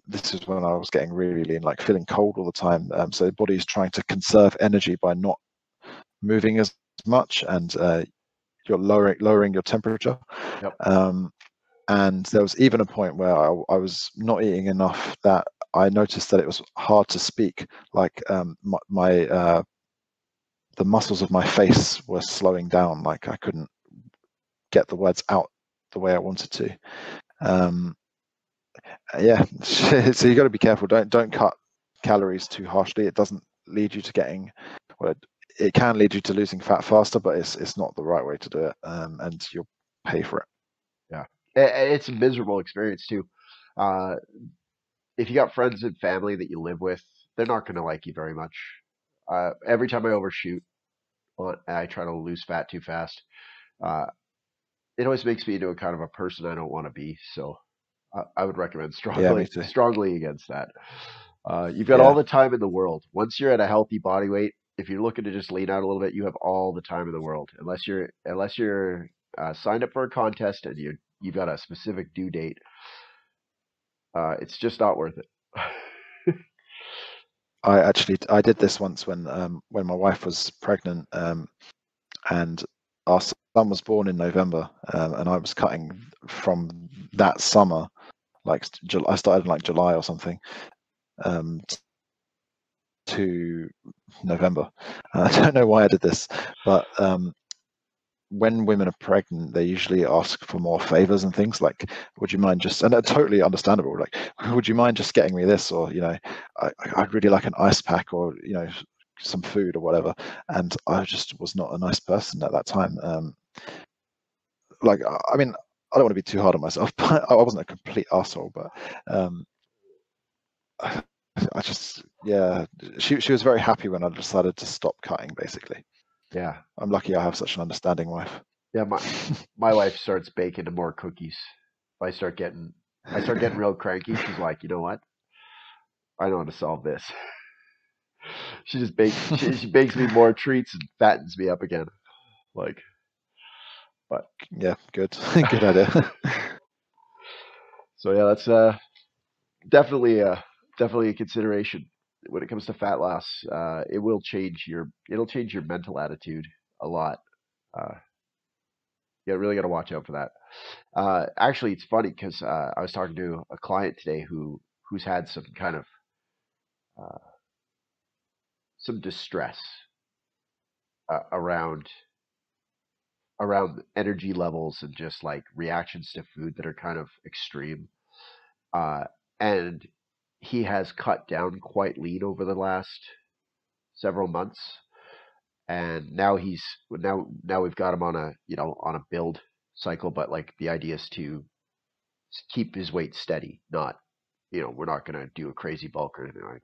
this is when I was getting really lean, like feeling cold all the time, so the body is trying to conserve energy by not moving as much, and you're lowering your temperature. Yep. And there was even a point where I was not eating enough that I noticed that it was hard to speak. Like my the muscles of my face were slowing down. Like I couldn't get the words out the way I wanted to. Yeah, so you got to be careful. Don't cut calories too harshly. It doesn't lead you to getting, well, it can lead you to losing fat faster, but it's not the right way to do it. And you'll pay for it. Yeah. It's a miserable experience too. If you got friends and family that you live with, they're not going to like you very much. Every time I overshoot, I try to lose fat too fast. It always makes me into a kind of a person I don't want to be. So I would recommend strongly against that. You've got all the time in the world. Once you're at a healthy body weight, if you're looking to just lean out a little bit, you have all the time in the world, unless you're signed up for a contest and you've got a specific due date. It's just not worth it. I did this once when my wife was pregnant, and our son was born in November, and I was cutting from that summer, like I started in like July or something, to November. I don't know why I did this, but when women are pregnant, they usually ask for more favors and things like, would you mind just, and they're totally understandable, like, would you mind just getting me this? Or, you know, I'd really like an ice pack, or, you know, some food or whatever. And I just was not a nice person at that time. Like, I mean, I don't want to be too hard on myself, but I wasn't a complete asshole, but I just, yeah, she was very happy when I decided to stop cutting, basically. Yeah, I'm lucky I have such an understanding wife. Yeah, my wife starts baking more cookies. If I start getting real cranky, she's like, you know what? I know how to solve this. She just she bakes me more treats and fattens me up again. Like, but yeah, good idea. So yeah, that's definitely a consideration. When it comes to fat loss, it will change your mental attitude a lot. Yeah, really got to watch out for that. Actually, it's funny because I was talking to a client today who's had some kind of some distress around energy levels and just like reactions to food that are kind of extreme, and he has cut down quite lean over the last several months, and now now we've got him on a build cycle. But like the idea is to keep his weight steady, not, you know, we're not going to do a crazy bulk or anything like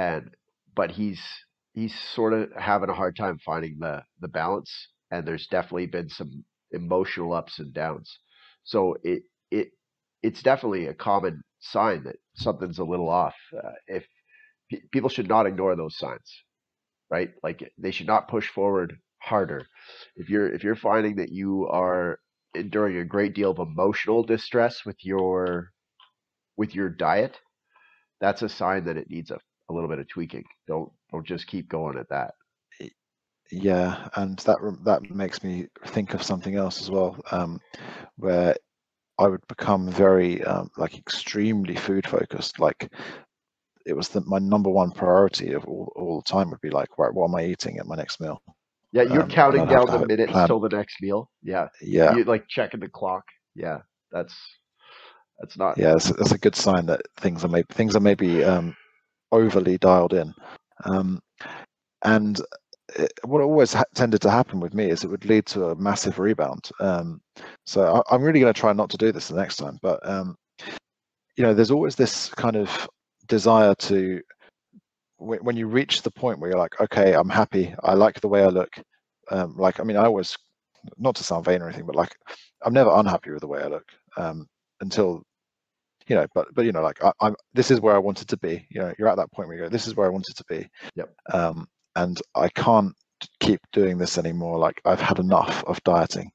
that. But he's sort of having a hard time finding the balance, and there's definitely been some emotional ups and downs. So it's definitely a common sign that something's a little off. If people should not ignore those signs, right? Like they should not push forward harder. If you're finding that you are enduring a great deal of emotional distress with your diet, that's a sign that it needs a little bit of tweaking. Don't just keep going at that. Yeah, and that makes me think of something else as well, where I would become very extremely food focused. Like it was my number one priority of all the time would be like, right, what am I eating at my next meal? Yeah, you're counting down the minutes till the next meal. Yeah, yeah, you're like checking the clock. Yeah, that's not. Yeah, that's a good sign that things are maybe overly dialed in. And what always tended to happen with me is it would lead to a massive rebound. So I'm really going to try not to do this the next time. But you know, there's always this kind of desire to, when you reach the point where you're like, okay, I'm happy, I like the way I look. Like, I mean, I always, not to sound vain or anything, but like, I'm never unhappy with the way I look until, you know. But you know, like I'm. This is where I wanted to be. You know, you're at that point where you go, this is where I wanted to be. Yep. And I can't keep doing this anymore. Like I've had enough of dieting.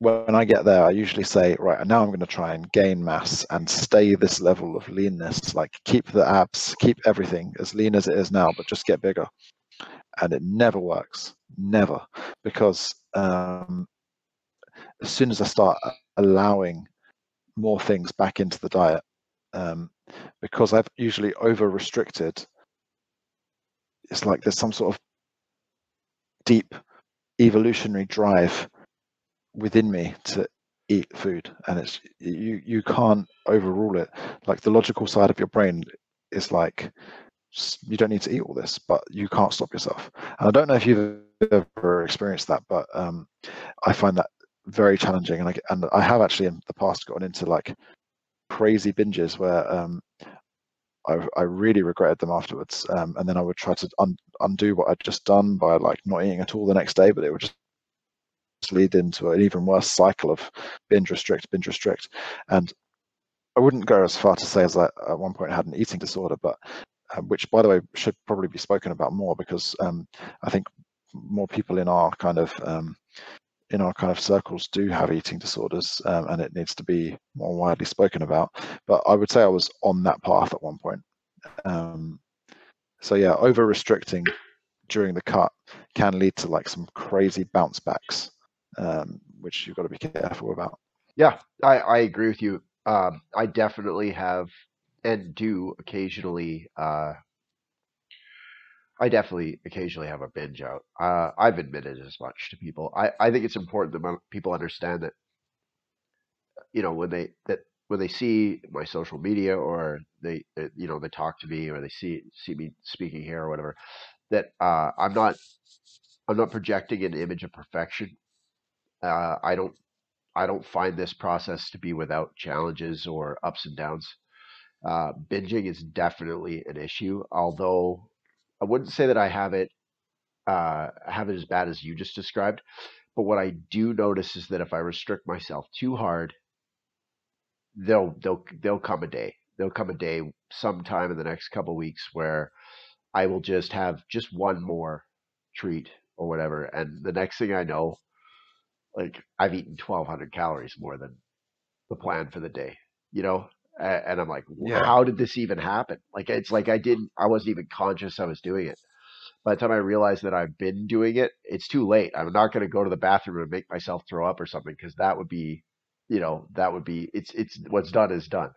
When I get there, I usually say, right, now I'm going to try and gain mass and stay this level of leanness, like keep the abs, keep everything as lean as it is now, but just get bigger. And it never works, never. Because as soon as I start allowing more things back into the diet, because I've usually over restricted, it's like there's some sort of deep evolutionary drive within me to eat food, and it's you can't overrule it. Like the logical side of your brain is like, you don't need to eat all this, but you can't stop yourself. And I don't know if you've ever experienced that, but I find that very challenging, and I have actually in the past gotten into like crazy binges where I really regretted them afterwards, and then I would try to undo what I'd just done by like not eating at all the next day, but it would just lead into an even worse cycle of binge restrict. And I wouldn't go as far to say as I at one point had an eating disorder, but which by the way should probably be spoken about more, because I think more people in our kind of circles do have eating disorders, and it needs to be more widely spoken about. But I would say I was on that path at one point. So yeah, over restricting during the cut can lead to like some crazy bounce backs, which you've got to be careful about. Yeah, I agree with you. I definitely have and do occasionally. I definitely occasionally have a binge out. I've admitted as much to people. I think it's important that people understand that, you know, when they see my social media, or they you know, they talk to me, or they see me speaking here or whatever, that I'm not projecting an image of perfection. I don't find this process to be without challenges or ups and downs. Binging is definitely an issue, although I wouldn't say that I have it as bad as you just described. But what I do notice is that if I restrict myself too hard, there'll come a day sometime in the next couple of weeks where I will just have just one more treat or whatever, and the next thing I know, like I've eaten 1,200 calories more than the plan for the day, you know. And I'm like, yeah. How did this even happen? Like, it's like I wasn't even conscious I was doing it. By the time I realized that I've been doing it, it's too late. I'm not going to go to the bathroom and make myself throw up or something, because that would be, you know, it's what's done is done.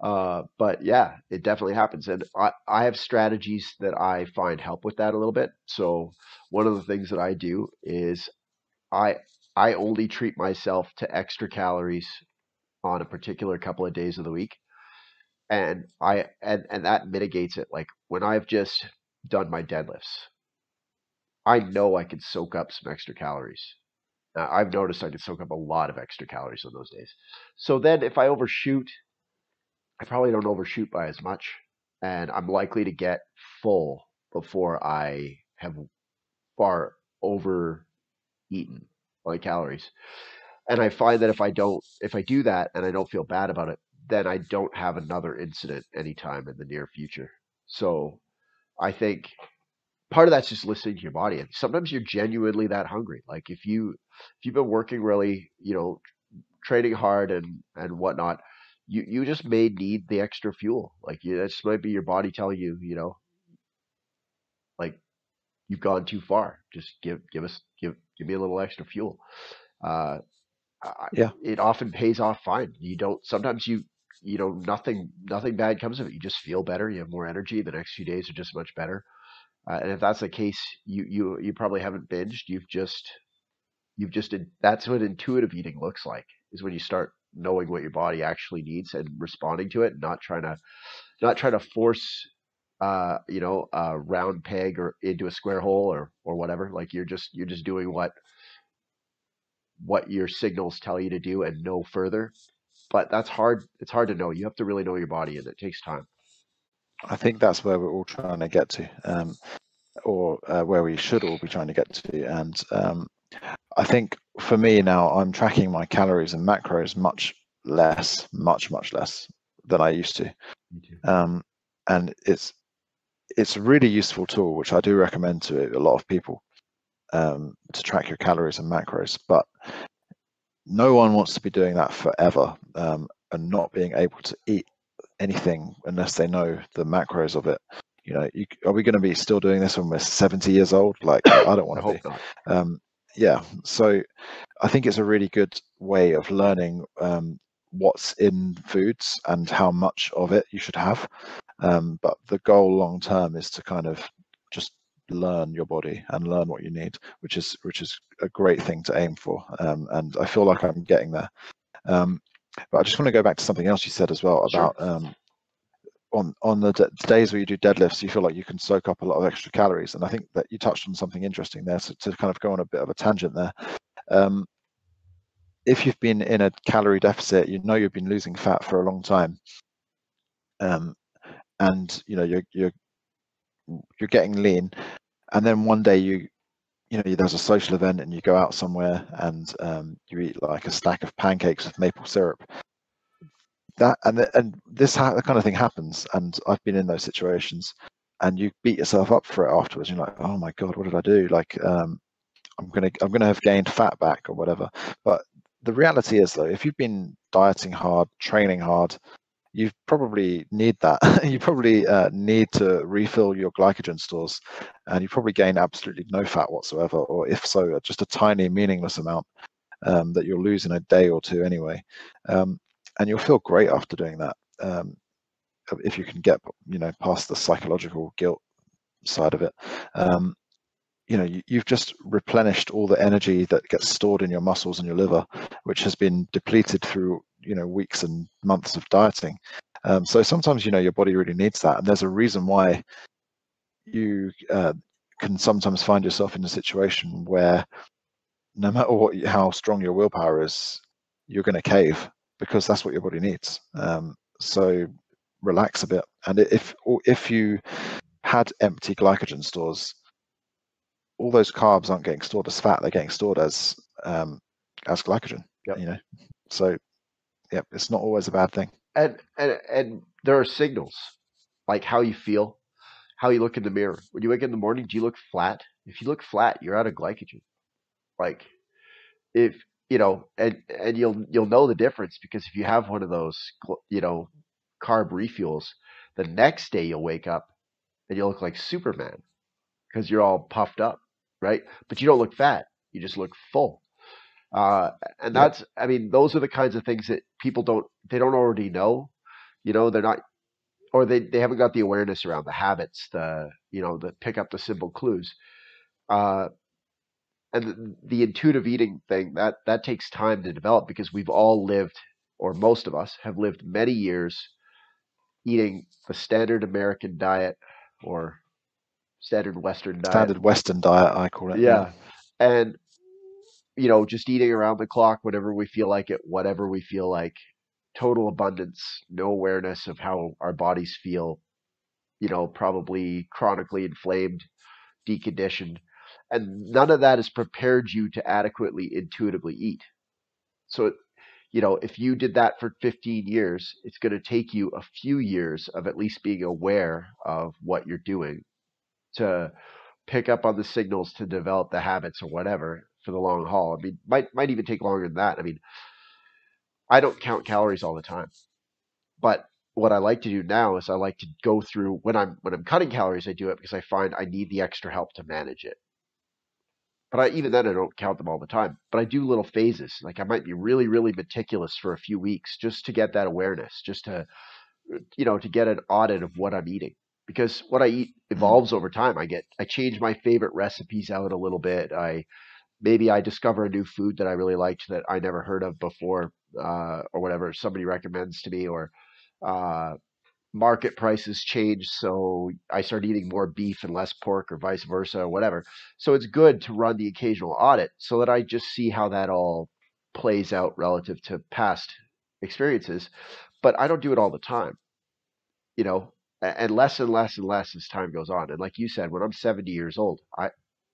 But yeah, it definitely happens. And I have strategies that I find help with that a little bit. So one of the things that I do is I only treat myself to extra calories on a particular couple of days of the week, and that mitigates it. Like when I've just done my deadlifts, I know I can soak up some extra calories. Now, I've noticed I can soak up a lot of extra calories on those days. So then if I overshoot, I probably don't overshoot by as much, and I'm likely to get full before I have far over eaten my calories. And I find that if I do that and I don't feel bad about it, then I don't have another incident anytime in the near future. So I think part of that's just listening to your body. And sometimes you're genuinely that hungry. Like if you've been working really, you know, training hard and whatnot, you just may need the extra fuel. Like that just might be your body telling you, you know, like you've gone too far. Just give me a little extra fuel. Yeah, it often pays off fine. Sometimes nothing bad comes of it. You just feel better. You have more energy. The next few days are just much better. And if that's the case, you probably haven't binged. You've just that's what intuitive eating looks like, is when you start knowing what your body actually needs and responding to it, and not trying to force a round peg or into a square hole or whatever. Like you're just doing what your signals tell you to do and no further. But that's hard. It's hard to know. You have to really know your body, and it takes time. I think that's where we're all trying to get to, or where we should all be trying to get to. And I think for me now, I'm tracking my calories and macros much less than I used to. And it's a really useful tool, which I do recommend to a lot of people, to track your calories and macros. But no one wants to be doing that forever, and not being able to eat anything unless they know the macros of it. You know, are we going to be still doing this when we're 70 years old? Like, I don't want to be. Yeah. So I think it's a really good way of learning what's in foods and how much of it you should have. But the goal long term is to kind of just learn your body and learn what you need, which is a great thing to aim for. And I feel like I'm getting there. But I just want to go back to something else you said as well about on the days where you do deadlifts, you feel like you can soak up a lot of extra calories. And I think that you touched on something interesting there. So to kind of go on a bit of a tangent there. If you've been in a calorie deficit, you know you've been losing fat for a long time. And you know you're getting lean, and then one day you know there's a social event and you go out somewhere and you eat like a stack of pancakes with maple syrup. That and this kind of thing happens, and I've been in those situations, and you beat yourself up for it afterwards. You're like, oh my god, what did I do? Like I'm gonna have gained fat back or whatever. But the reality is though, if you've been dieting hard, training hard, you probably need that. You probably need to refill your glycogen stores, and you probably gain absolutely no fat whatsoever, or if so, just a tiny meaningless amount that you'll lose in a day or two anyway. And you'll feel great after doing that, if you can get past the psychological guilt side of it. You've just replenished all the energy that gets stored in your muscles and your liver, which has been depleted through weeks and months of dieting. So sometimes your body really needs that, and there's a reason why you can sometimes find yourself in a situation where no matter how strong your willpower is, you're going to cave, because that's what your body needs. So relax a bit, and if you had empty glycogen stores, all those carbs aren't getting stored as fat; they're getting stored as glycogen. Yep. So. Yep, it's not always a bad thing. And there are signals, like how you feel, how you look in the mirror. When you wake up in the morning, do you look flat? If you look flat, you're out of glycogen. Like if and you'll know the difference, because if you have one of those carb refuels, the next day you'll wake up and you'll look like Superman because you're all puffed up, right? But you don't look fat. You just look full. And that's, I mean, those are the kinds of things that people don't already know, they're not, or they haven't got the awareness around the habits, the pick up the simple clues, and the intuitive eating thing that takes time to develop, because we've all lived, or most of us have lived many years eating the standard American diet or standard Western diet. Standard Western diet, I call it. Yeah. And, just eating around the clock, whenever we feel like it, whatever we feel like, total abundance, no awareness of how our bodies feel, probably chronically inflamed, deconditioned. And none of that has prepared you to adequately, intuitively eat. So, if you did that for 15 years, it's going to take you a few years of at least being aware of what you're doing to pick up on the signals, to develop the habits or whatever. For the long haul, I mean, might even take longer than that. I mean, I don't count calories all the time, but what I like to do now is I like to go through when I'm cutting calories. I do it because I find I need the extra help to manage it. But even then I don't count them all the time. But I do little phases. Like I might be really, really meticulous for a few weeks just to get that awareness, just to to get an audit of what I'm eating. Because what I eat evolves over time. I change my favorite recipes out a little bit. Maybe I discover a new food that I really liked that I never heard of before, or whatever somebody recommends to me, or market prices change. So I start eating more beef and less pork, or vice versa, or whatever. So it's good to run the occasional audit so that I just see how that all plays out relative to past experiences. But I don't do it all the time, and less as time goes on. And like you said, when I'm 70 years old,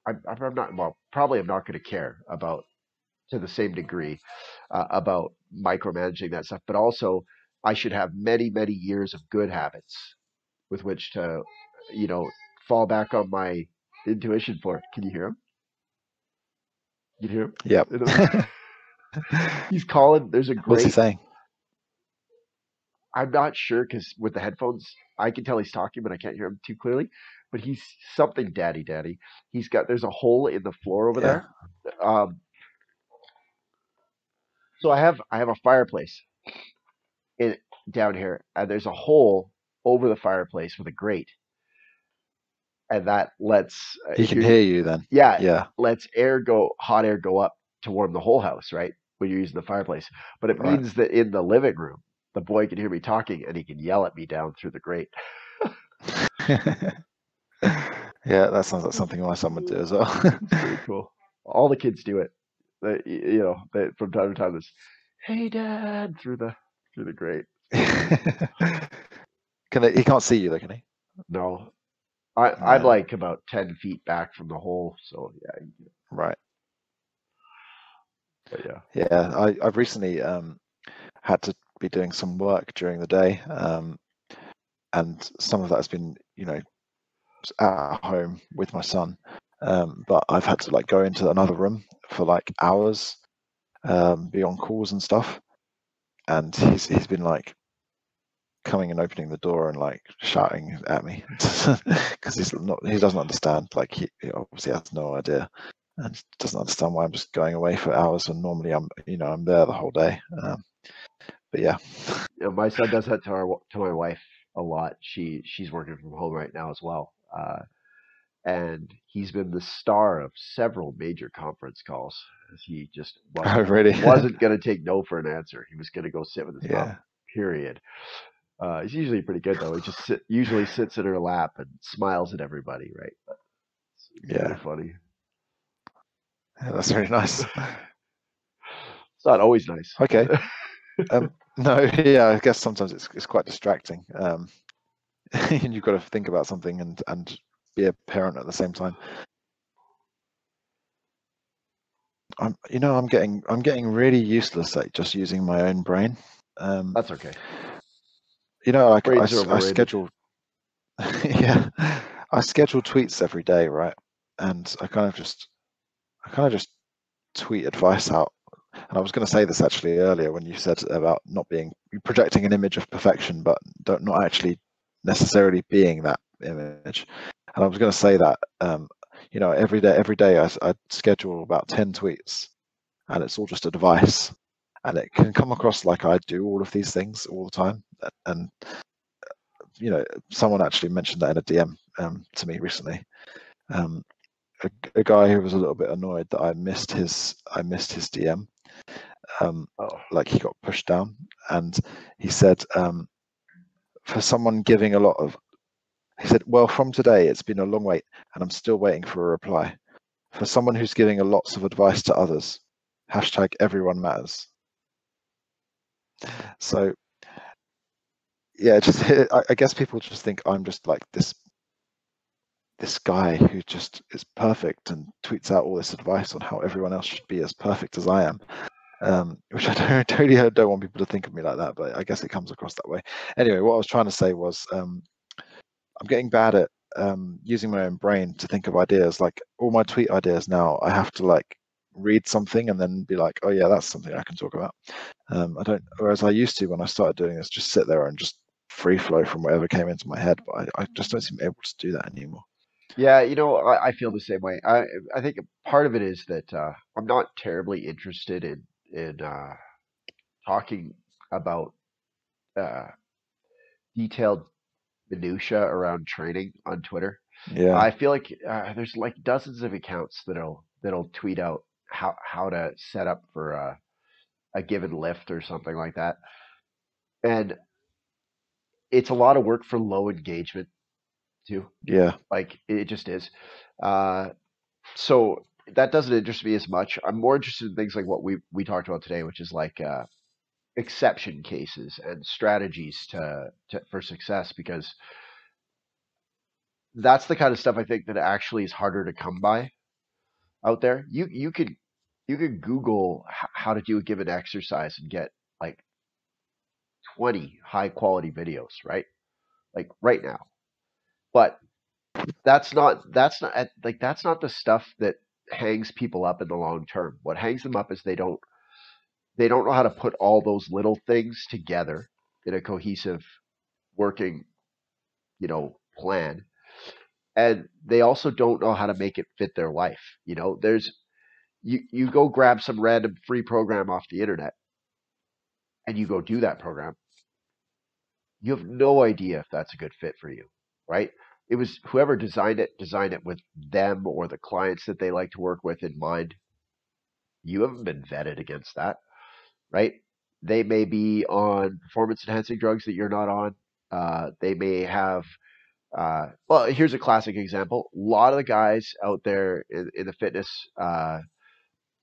I'm probably I'm not going to care about, to the same degree, about micromanaging that stuff. But also, I should have many, many years of good habits with which to, fall back on my intuition for. Can you hear him? You hear him? Yeah. He's calling. There's a great. What's he saying? I'm not sure, because with the headphones, I can tell he's talking, but I can't hear him too clearly. But he's something, daddy. He's got, there's a hole in the floor over there. So I have a fireplace down here, and there's a hole over the fireplace with a grate. and that lets he can hear you then. Yeah. Lets hot air go up to warm the whole house, right? When you're using the fireplace. But it means that in the living room, the boy can hear me talking and he can yell at me down through the grate. Yeah, that sounds like something my son would do as well. Pretty cool. All the kids do it. They, they, from time to time, it's, "Hey, Dad," through the grate. He can't see you though, can he? No, I'm like about 10 feet back from the hole, so yeah. Right. But yeah. I've recently had to be doing some work during the day, and some of that has been, at home with my son, but I've had to go into another room for hours, be on calls and stuff, and he's been coming and opening the door and shouting at me because he doesn't understand. He obviously has no idea and doesn't understand why I'm just going away for hours when normally I'm I'm there the whole day. But yeah, my son does that to my wife a lot. She's working from home right now as well, and he's been the star of several major conference calls. He just wasn't going to take no for an answer. He was going to go sit with his mom. Period. He's usually pretty good though. He just usually sits in her lap and smiles at everybody, right? It's really funny. Yeah, that's very nice. It's not always nice. Okay. No, yeah, I guess sometimes it's quite distracting. And you've got to think about something and be a parent at the same time. I'm getting really useless at just using my own brain. That's okay. I schedule. I schedule tweets every day, right? And I kind of just tweet advice out. And I was going to say this actually earlier when you said about projecting an image of perfection, but not actually necessarily being that image. And I was going to say that, every day I schedule about 10 tweets and it's all just advice. And it can come across like I do all of these things all the time. And, someone actually mentioned that in a DM to me recently. A guy who was a little bit annoyed that I missed his DM. He got pushed down, and he said, for someone giving a lot of, he said, "Well, from today, it's been a long wait and I'm still waiting for a reply. For someone who's giving lots of advice to others, hashtag everyone matters." So yeah, I guess people just think I'm just like this guy who just is perfect and tweets out all this advice on how everyone else should be as perfect as I am, which I totally don't want people to think of me like that, but I guess it comes across that way. Anyway, what I was trying to say was I'm getting bad at using my own brain to think of ideas. All my tweet ideas now, I have to read something and then be like, "Oh yeah, that's something I can talk about." Whereas I used to, when I started doing this, just sit there and just free flow from whatever came into my head, but I just don't seem able to do that anymore. Yeah, I feel the same way. I think part of it is that I'm not terribly interested in talking about detailed minutia around training on Twitter. Yeah, I feel like there's dozens of accounts that'll tweet out how to set up for a given lift or something like that, and it's a lot of work for low engagement too. Yeah, it just is. So that doesn't interest me as much. I'm more interested in things like what we talked about today, which is exception cases and strategies for success, because that's the kind of stuff I think that actually is harder to come by out there. You could Google how to do a given exercise and get 20 high quality videos, right? Right now. But that's not the stuff that hangs people up in the long term. What hangs them up is they don't know how to put all those little things together in a cohesive working, plan. And they also don't know how to make it fit their life. You go grab some random free program off the internet and you go do that program. You have no idea if that's a good fit for you, right? it was whoever designed it with them or the clients that they like to work with in mind. You haven't been vetted against that, right? They may be on performance-enhancing drugs that you're not on. They may have, well, here's a classic example. A lot of the guys out there in the fitness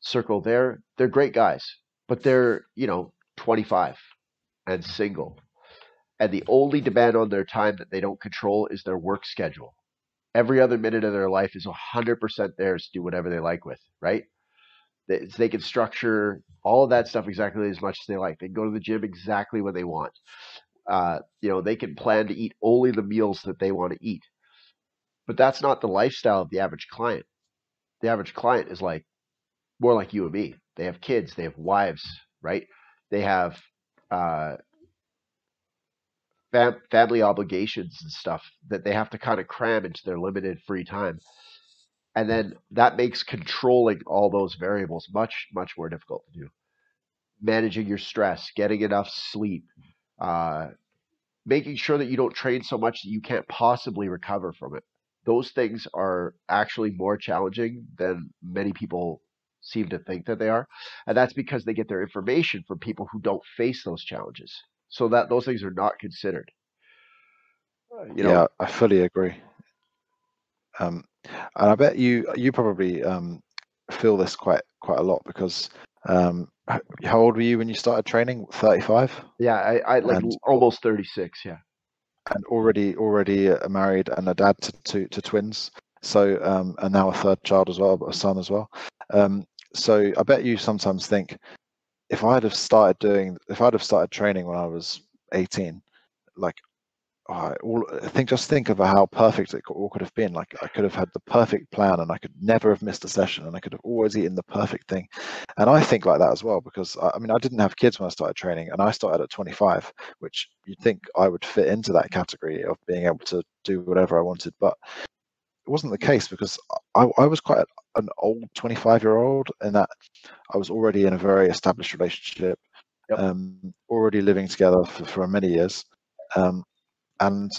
circle there, they're great guys, but they're, you know, 25 and single. And the only demand on their time that they don't control is their work schedule. Every other minute of their life is 100% theirs to do whatever they like with, right? They can structure all of that stuff exactly as much as they like. They can go to the gym exactly when they want. You know, they can plan to eat only the meals that they want to eat. But that's not the lifestyle of the average client. The average client is like more like you and me. They have kids. They have wives, right? They have family obligations and stuff that they have to kind of cram into their limited free time. And then that makes controlling all those variables much, much more difficult to do. Managing your stress, getting enough sleep, making sure that you don't train so much that you can't possibly recover from it. Those things are actually more challenging than many people seem to think that they are. And that's because they get their information from people who don't face those challenges. So that those things are not considered. You know? Yeah, I fully agree. And I bet you probably feel this quite a lot because how old were you when you started training? 35? Yeah, I like almost 36. Yeah, and already married and a dad to twins. So and now a third child as well, a son as well. So I bet you sometimes think if I'd have started training when I was 18, like. Just think of how perfect it all could have been. Like I could have had the perfect plan and I could never have missed a session and I could have always eaten the perfect thing. And I think like that as well, because I mean, I didn't have kids when I started training and I started at 25, which you'd think I would fit into that category of being able to do whatever I wanted. But it wasn't the case because I was quite an old 25-year-old in that I was already in a very established relationship, yep. Already living together for many years. And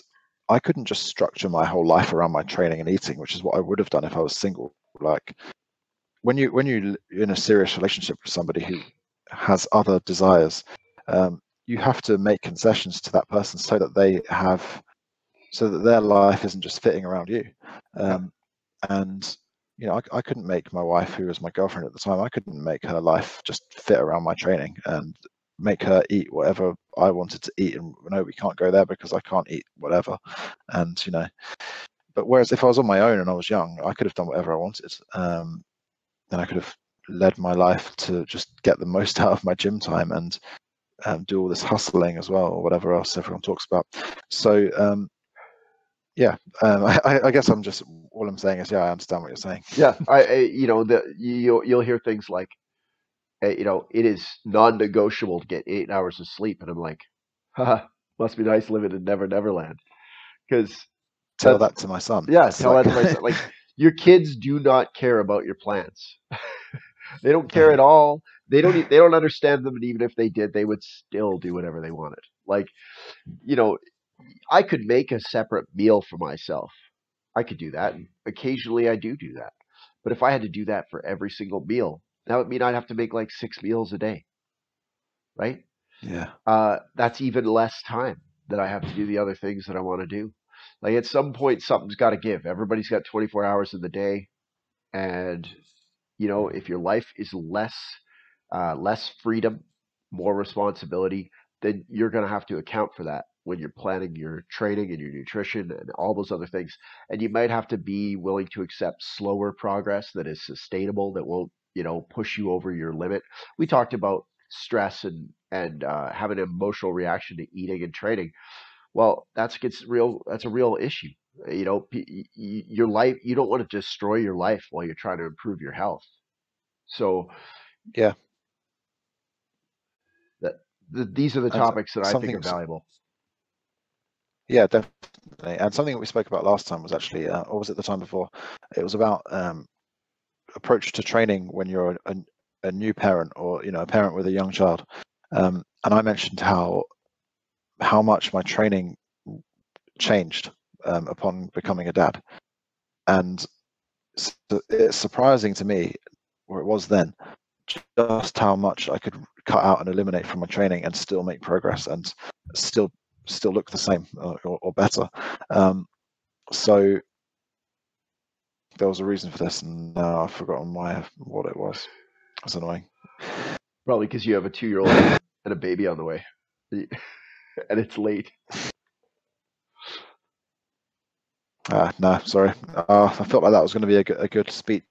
I couldn't just structure my whole life around my training and eating, which is what I would have done if I was single. Like when you're in a serious relationship with somebody who has other desires, you have to make concessions to that person so that their life isn't just fitting around you. And you know, I couldn't make my wife, who was my girlfriend at the time, I couldn't make her life just fit around my training and make her eat whatever I wanted to eat, and no, we can't go there because I can't eat whatever. And you know, but whereas if I was on my own and I was young, I could have done whatever I wanted, and I could have led my life to just get the most out of my gym time and do all this hustling as well, or whatever else everyone talks about. So I guess all I'm saying is, yeah, I understand what you're saying. Yeah, I you know, you'll hear things like, you know, it is non-negotiable to get 8 hours of sleep. And I'm like, haha, must be nice living in Never Neverland. Because tell that to my son. Yeah, tell that to my son. Like, your kids do not care about your plans. They don't care at all. They don't understand them. And even if they did, they would still do whatever they wanted. Like, you know, I could make a separate meal for myself. I could do that. And occasionally I do that. But if I had to do that for every single meal, that would mean I'd have to make like 6 meals a day, right? Yeah. That's even less time that I have to do the other things that I want to do. Like at some point, something's got to give. Everybody's got 24 hours in the day. And, you know, if your life is less freedom, more responsibility, then you're going to have to account for that when you're planning your training and your nutrition and all those other things. And you might have to be willing to accept slower progress that is sustainable, that won't, you know, push you over your limit. We talked about stress and having an emotional reaction to eating and training. Well, that's a real issue. You know, your life, you don't want to destroy your life while you're trying to improve your health. So yeah, these are the topics that I think are valuable. Yeah, definitely. And something that we spoke about last time was actually, or was it the time before? It was about, approach to training when you're a new parent, or you know, a parent with a young child, and I mentioned how much my training changed upon becoming a dad. And it's surprising to me, or it was then, just how much I could cut out and eliminate from my training and still make progress and still look the same or better. So there was a reason for this, and now I've forgotten what it was. It's annoying. Probably because you have a 2-year-old and a baby on the way, and it's late. No, sorry. I felt like that was going to be a good speech,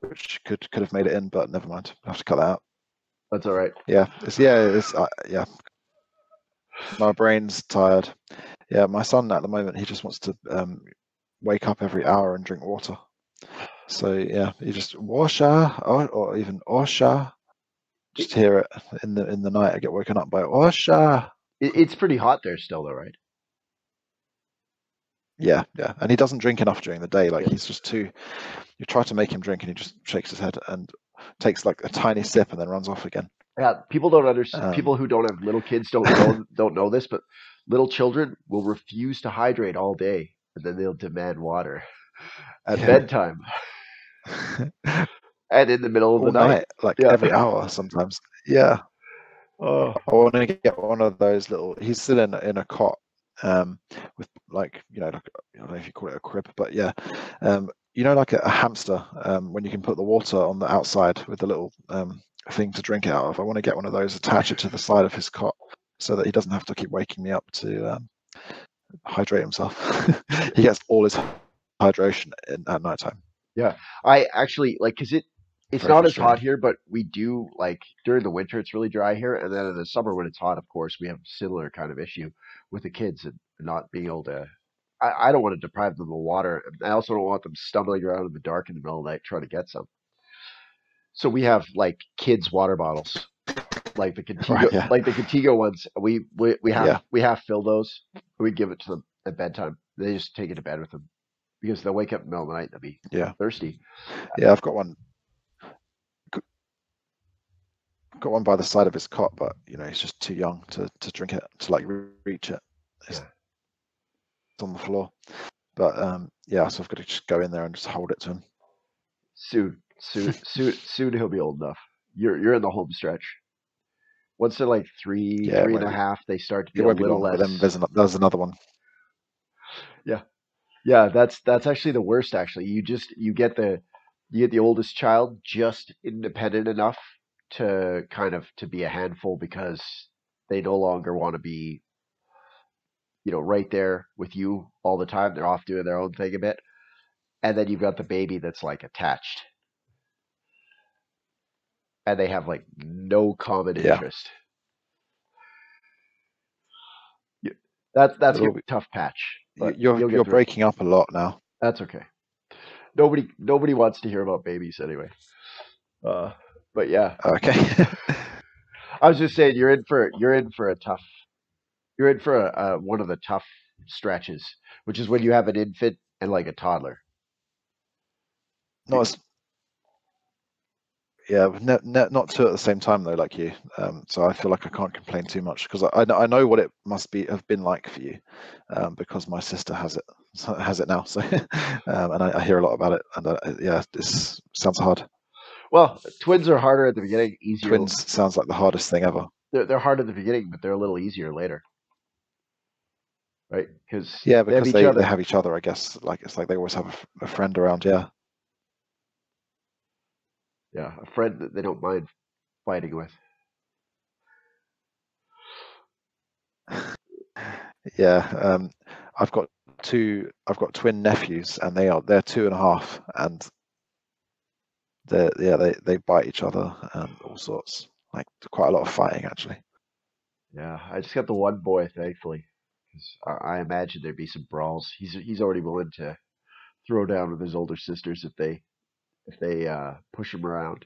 which could have made it in, but never mind. I have to cut that out. That's all right. Yeah, yeah. My brain's tired. Yeah, my son at the moment, he just wants to wake up every hour and drink water. So yeah, you just washa or even osha. Just hear it in the night. I get woken up by osha. It's pretty hot there still, though, right? Yeah, and he doesn't drink enough during the day. Like, he's just too. You try to make him drink, and he just shakes his head and takes like a tiny sip, and then runs off again. Yeah, people don't understand. People who don't have little kids don't know this, but little children will refuse to hydrate all day, and then they'll demand water at bedtime, and in the middle of all the night, like every hour sometimes. Yeah. Oh. I want to get one of those little. He's still in a cot. With like, I don't know if you call it a crib, but yeah, like a hamster, when you can put the water on the outside with the little thing to drink it out of. I want to get one of those, attach it to the side of his cot so that he doesn't have to keep waking me up to hydrate himself. He gets all his hydration at nighttime. Yeah, I actually like, because it's not as hot here, but we do, like, during the winter, it's really dry here. And then in the summer when it's hot, of course, we have a similar kind of issue with the kids and not being able to, I don't want to deprive them of water. I also don't want them stumbling around in the dark in the middle of the night trying to get some. So we have like kids' water bottles, like the Contigo, like the Contigo ones. We fill those. We give it to them at bedtime. They just take it to bed with them because they'll wake up in the middle of the night and they'll be thirsty. Yeah, I've got one. By the side of his cot, but he's just too young to drink it, to like reach it. It's on the floor, but so I've got to just go in there and just hold it to him. Soon he'll be old enough. You're in the home stretch. Once they're like three and a half, they start to be a little less. Then there's another one. Yeah, that's actually the worst. Actually, you get the oldest child just independent enough to kind of to be a handful, because they no longer want to be right there with you all the time. They're off doing their own thing a bit, and then you've got the baby that's like attached, and they have like no common interest. That's a tough patch. You're breaking up a lot now. That's okay. Nobody wants to hear about babies anyway. But yeah. Okay. I was just saying, you're in for one of the tough stretches, which is when you have an infant and like a toddler. Not two at the same time though, like you. So I feel like I can't complain too much, because I know what it must have been like for you, because my sister has it now. So, and I hear a lot about it, and this sounds hard. Well, twins are harder at the beginning, easier. Twins sounds like the hardest thing ever. They're hard at the beginning, but they're a little easier later, right? Because they have each other, I guess. Like, it's like they always have a friend around. Yeah, a friend that they don't mind fighting with. I've got twin nephews, and they're 2 and a half, and they bite each other and all sorts, like quite a lot of fighting actually. Yeah, I just got the one boy, thankfully, because I imagine there'd be some brawls. He's already willing to throw down with his older sisters if they push him around.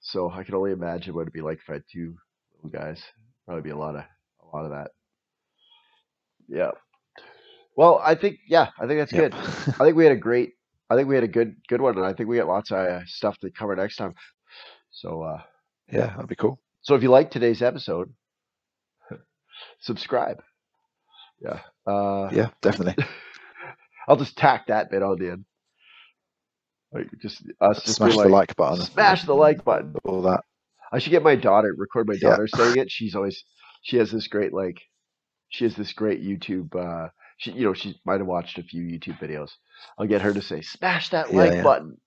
So I can only imagine what it'd be like if I had 2 little guys. Probably be a lot of that. Yeah. Well, I think that's good. I think we had a good one, and I think we got lots of stuff to cover next time. So yeah, that'd be cool. So if you like today's episode, subscribe. Yeah, definitely. I'll just tack that bit on the end. Like just us just smash the like button. Smash the like button. All that. I should get my daughter, record my daughter saying it. She has this great YouTube she might have watched a few YouTube videos. I'll get her to say, smash that like button.